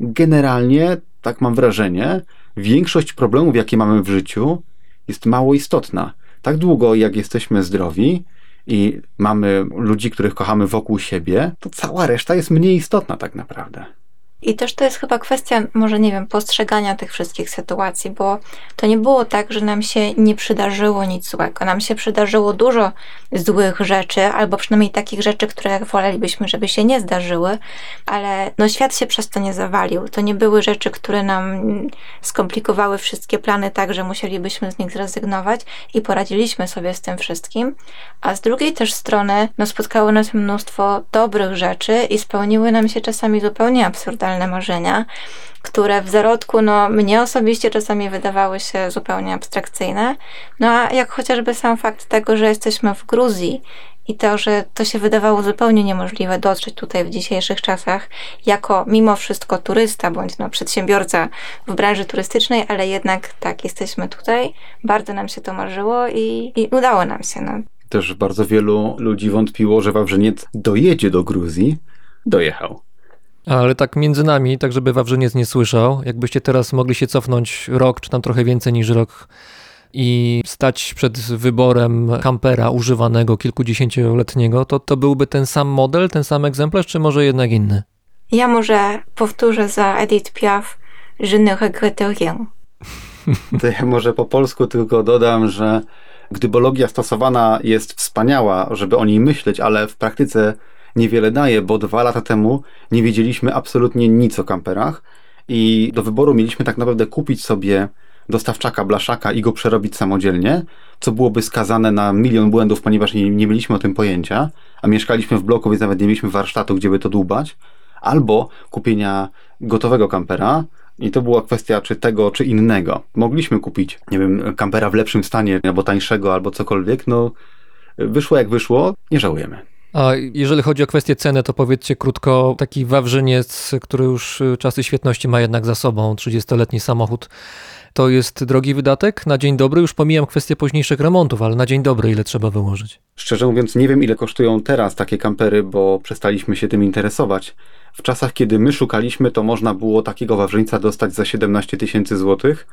generalnie, tak mam wrażenie, większość problemów, jakie mamy w życiu, jest mało istotna. Tak długo, jak jesteśmy zdrowi i mamy ludzi, których kochamy wokół siebie, to cała reszta jest mniej istotna tak naprawdę. I też to jest chyba kwestia, może nie wiem, postrzegania tych wszystkich sytuacji, bo to nie było tak, że nam się nie przydarzyło nic złego. Nam się przydarzyło dużo złych rzeczy, albo przynajmniej takich rzeczy, które wolelibyśmy, żeby się nie zdarzyły, ale no świat się przez to nie zawalił. To nie były rzeczy, które nam skomplikowały wszystkie plany tak, że musielibyśmy z nich zrezygnować i poradziliśmy sobie z tym wszystkim. A z drugiej też strony, no spotkało nas mnóstwo dobrych rzeczy i spełniły nam się czasami zupełnie absurdalne marzenia, które w zarodku, no mnie osobiście czasami wydawały się zupełnie abstrakcyjne, no a jak chociażby sam fakt tego, że jesteśmy w Gruzji i to, że to się wydawało zupełnie niemożliwe dotrzeć tutaj w dzisiejszych czasach jako mimo wszystko turysta, bądź no przedsiębiorca w branży turystycznej, ale jednak tak, jesteśmy tutaj, bardzo nam się to marzyło i udało nam się. No. Też bardzo wielu ludzi wątpiło, że Wawrzyniec dojedzie do Gruzji. Dojechał. Ale tak między nami, tak żeby Wawrzyniec nie słyszał, jakbyście teraz mogli się cofnąć rok, czy tam trochę więcej niż rok i stać przed wyborem kampera używanego, kilkudziesięcioletniego, to byłby ten sam model, ten sam egzemplarz, czy może jednak inny? Ja może powtórzę za Edith Piaf, je ne regrette rien. To ja może po polsku tylko dodam, że gdybologia stosowana jest wspaniała, żeby o niej myśleć, ale w praktyce niewiele daje, bo 2 lata temu nie wiedzieliśmy absolutnie nic o kamperach i do wyboru mieliśmy tak naprawdę kupić sobie dostawczaka, blaszaka i go przerobić samodzielnie, co byłoby skazane na milion błędów, ponieważ nie mieliśmy o tym pojęcia, a mieszkaliśmy w bloku, więc nawet nie mieliśmy warsztatu, gdzie by to dłubać, albo kupienia gotowego kampera. I to była kwestia czy tego, czy innego. Mogliśmy kupić, nie wiem, kampera w lepszym stanie, albo tańszego, albo cokolwiek. No, wyszło jak wyszło, nie żałujemy. A jeżeli chodzi o kwestię ceny, to powiedzcie krótko, taki Wawrzyniec, który już czasy świetności ma jednak za sobą, 30-letni samochód, to jest drogi wydatek na dzień dobry? Już pomijam kwestię późniejszych remontów, ale na dzień dobry ile trzeba wyłożyć? Szczerze mówiąc nie wiem, ile kosztują teraz takie kampery, bo przestaliśmy się tym interesować. W czasach, kiedy my szukaliśmy, to można było takiego Wawrzyńca dostać za 17 000 złotych.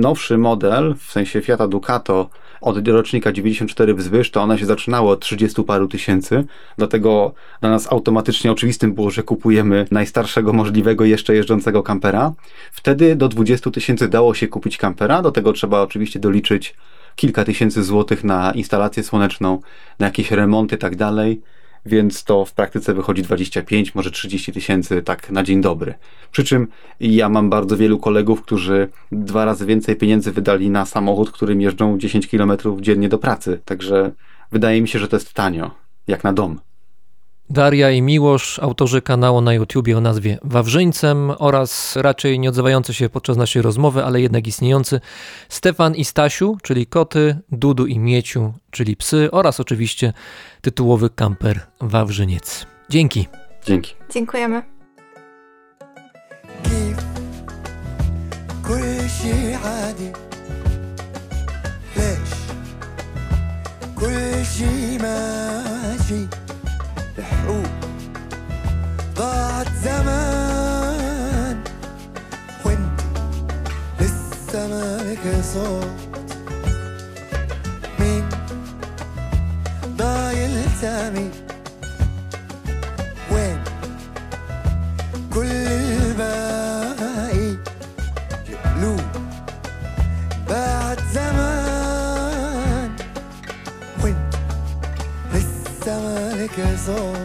Nowszy model, w sensie Fiata Ducato od rocznika 94 wzwyż, to one się zaczynały od 30 paru tysięcy, dlatego dla nas automatycznie oczywistym było, że kupujemy najstarszego możliwego jeszcze jeżdżącego kampera. Wtedy do 20 000 dało się kupić kampera, do tego trzeba oczywiście doliczyć kilka tysięcy złotych na instalację słoneczną, na jakieś remonty i tak dalej. więc to w praktyce wychodzi 25, może 30 tysięcy tak na dzień dobry. Przy czym ja mam bardzo wielu kolegów, którzy 2 razy więcej pieniędzy wydali na samochód, którym jeżdżą 10 km dziennie do pracy. Także wydaje mi się, że to jest tanio, jak na dom. Daria i Miłosz, autorzy kanału na YouTubie o nazwie Wawrzyńcem oraz raczej nie odzywający się podczas naszej rozmowy, ale jednak istniejący Stefan i Stasiu, czyli koty, Dudu i Mieciu, czyli psy oraz oczywiście tytułowy kamper Wawrzyniec. Dzięki. Dzięki. Dziękujemy. الحروب ضاعت زمان وانت لسه مالك صوت مين ضايل سامي وين كل الباقي يقلوب بعد زمان وانت لسه مالك صوت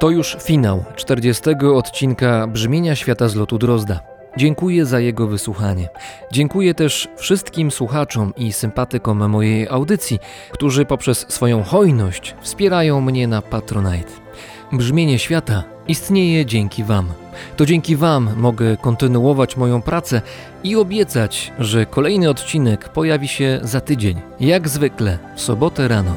To już finał 40. odcinka Brzmienia Świata z lotu Drozda. Dziękuję za jego wysłuchanie. Dziękuję też wszystkim słuchaczom i sympatykom mojej audycji, którzy poprzez swoją hojność wspierają mnie na Patronite. Brzmienie Świata istnieje dzięki Wam. To dzięki Wam mogę kontynuować moją pracę i obiecać, że kolejny odcinek pojawi się za tydzień, jak zwykle w sobotę rano.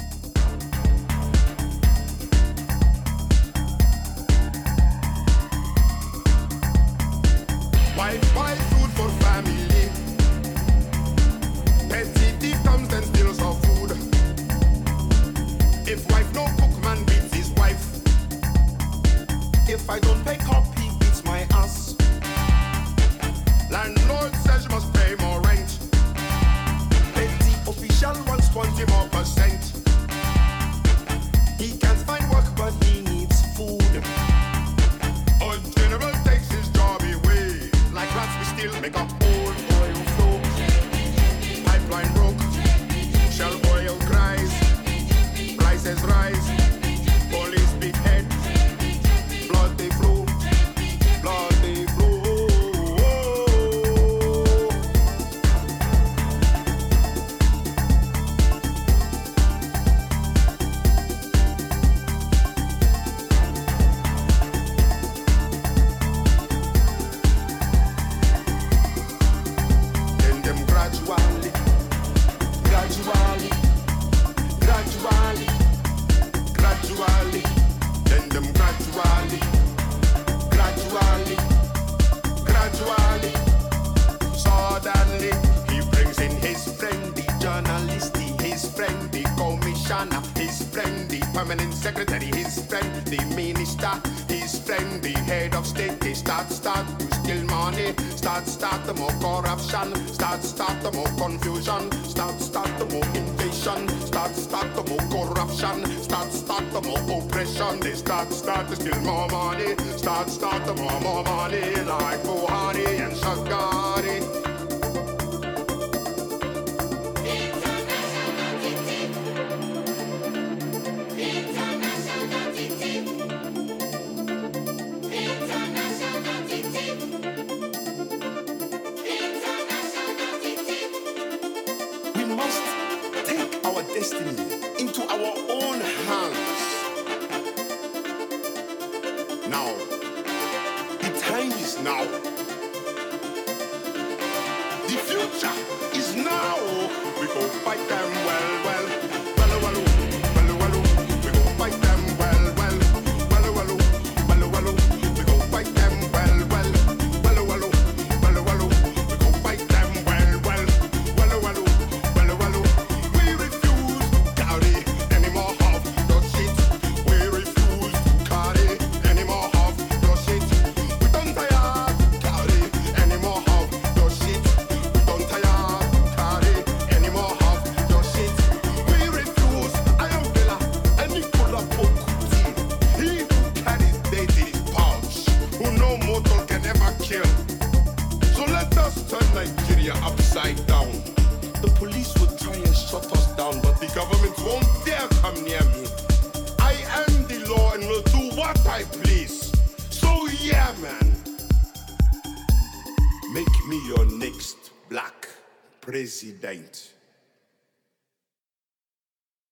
Make me your next black president.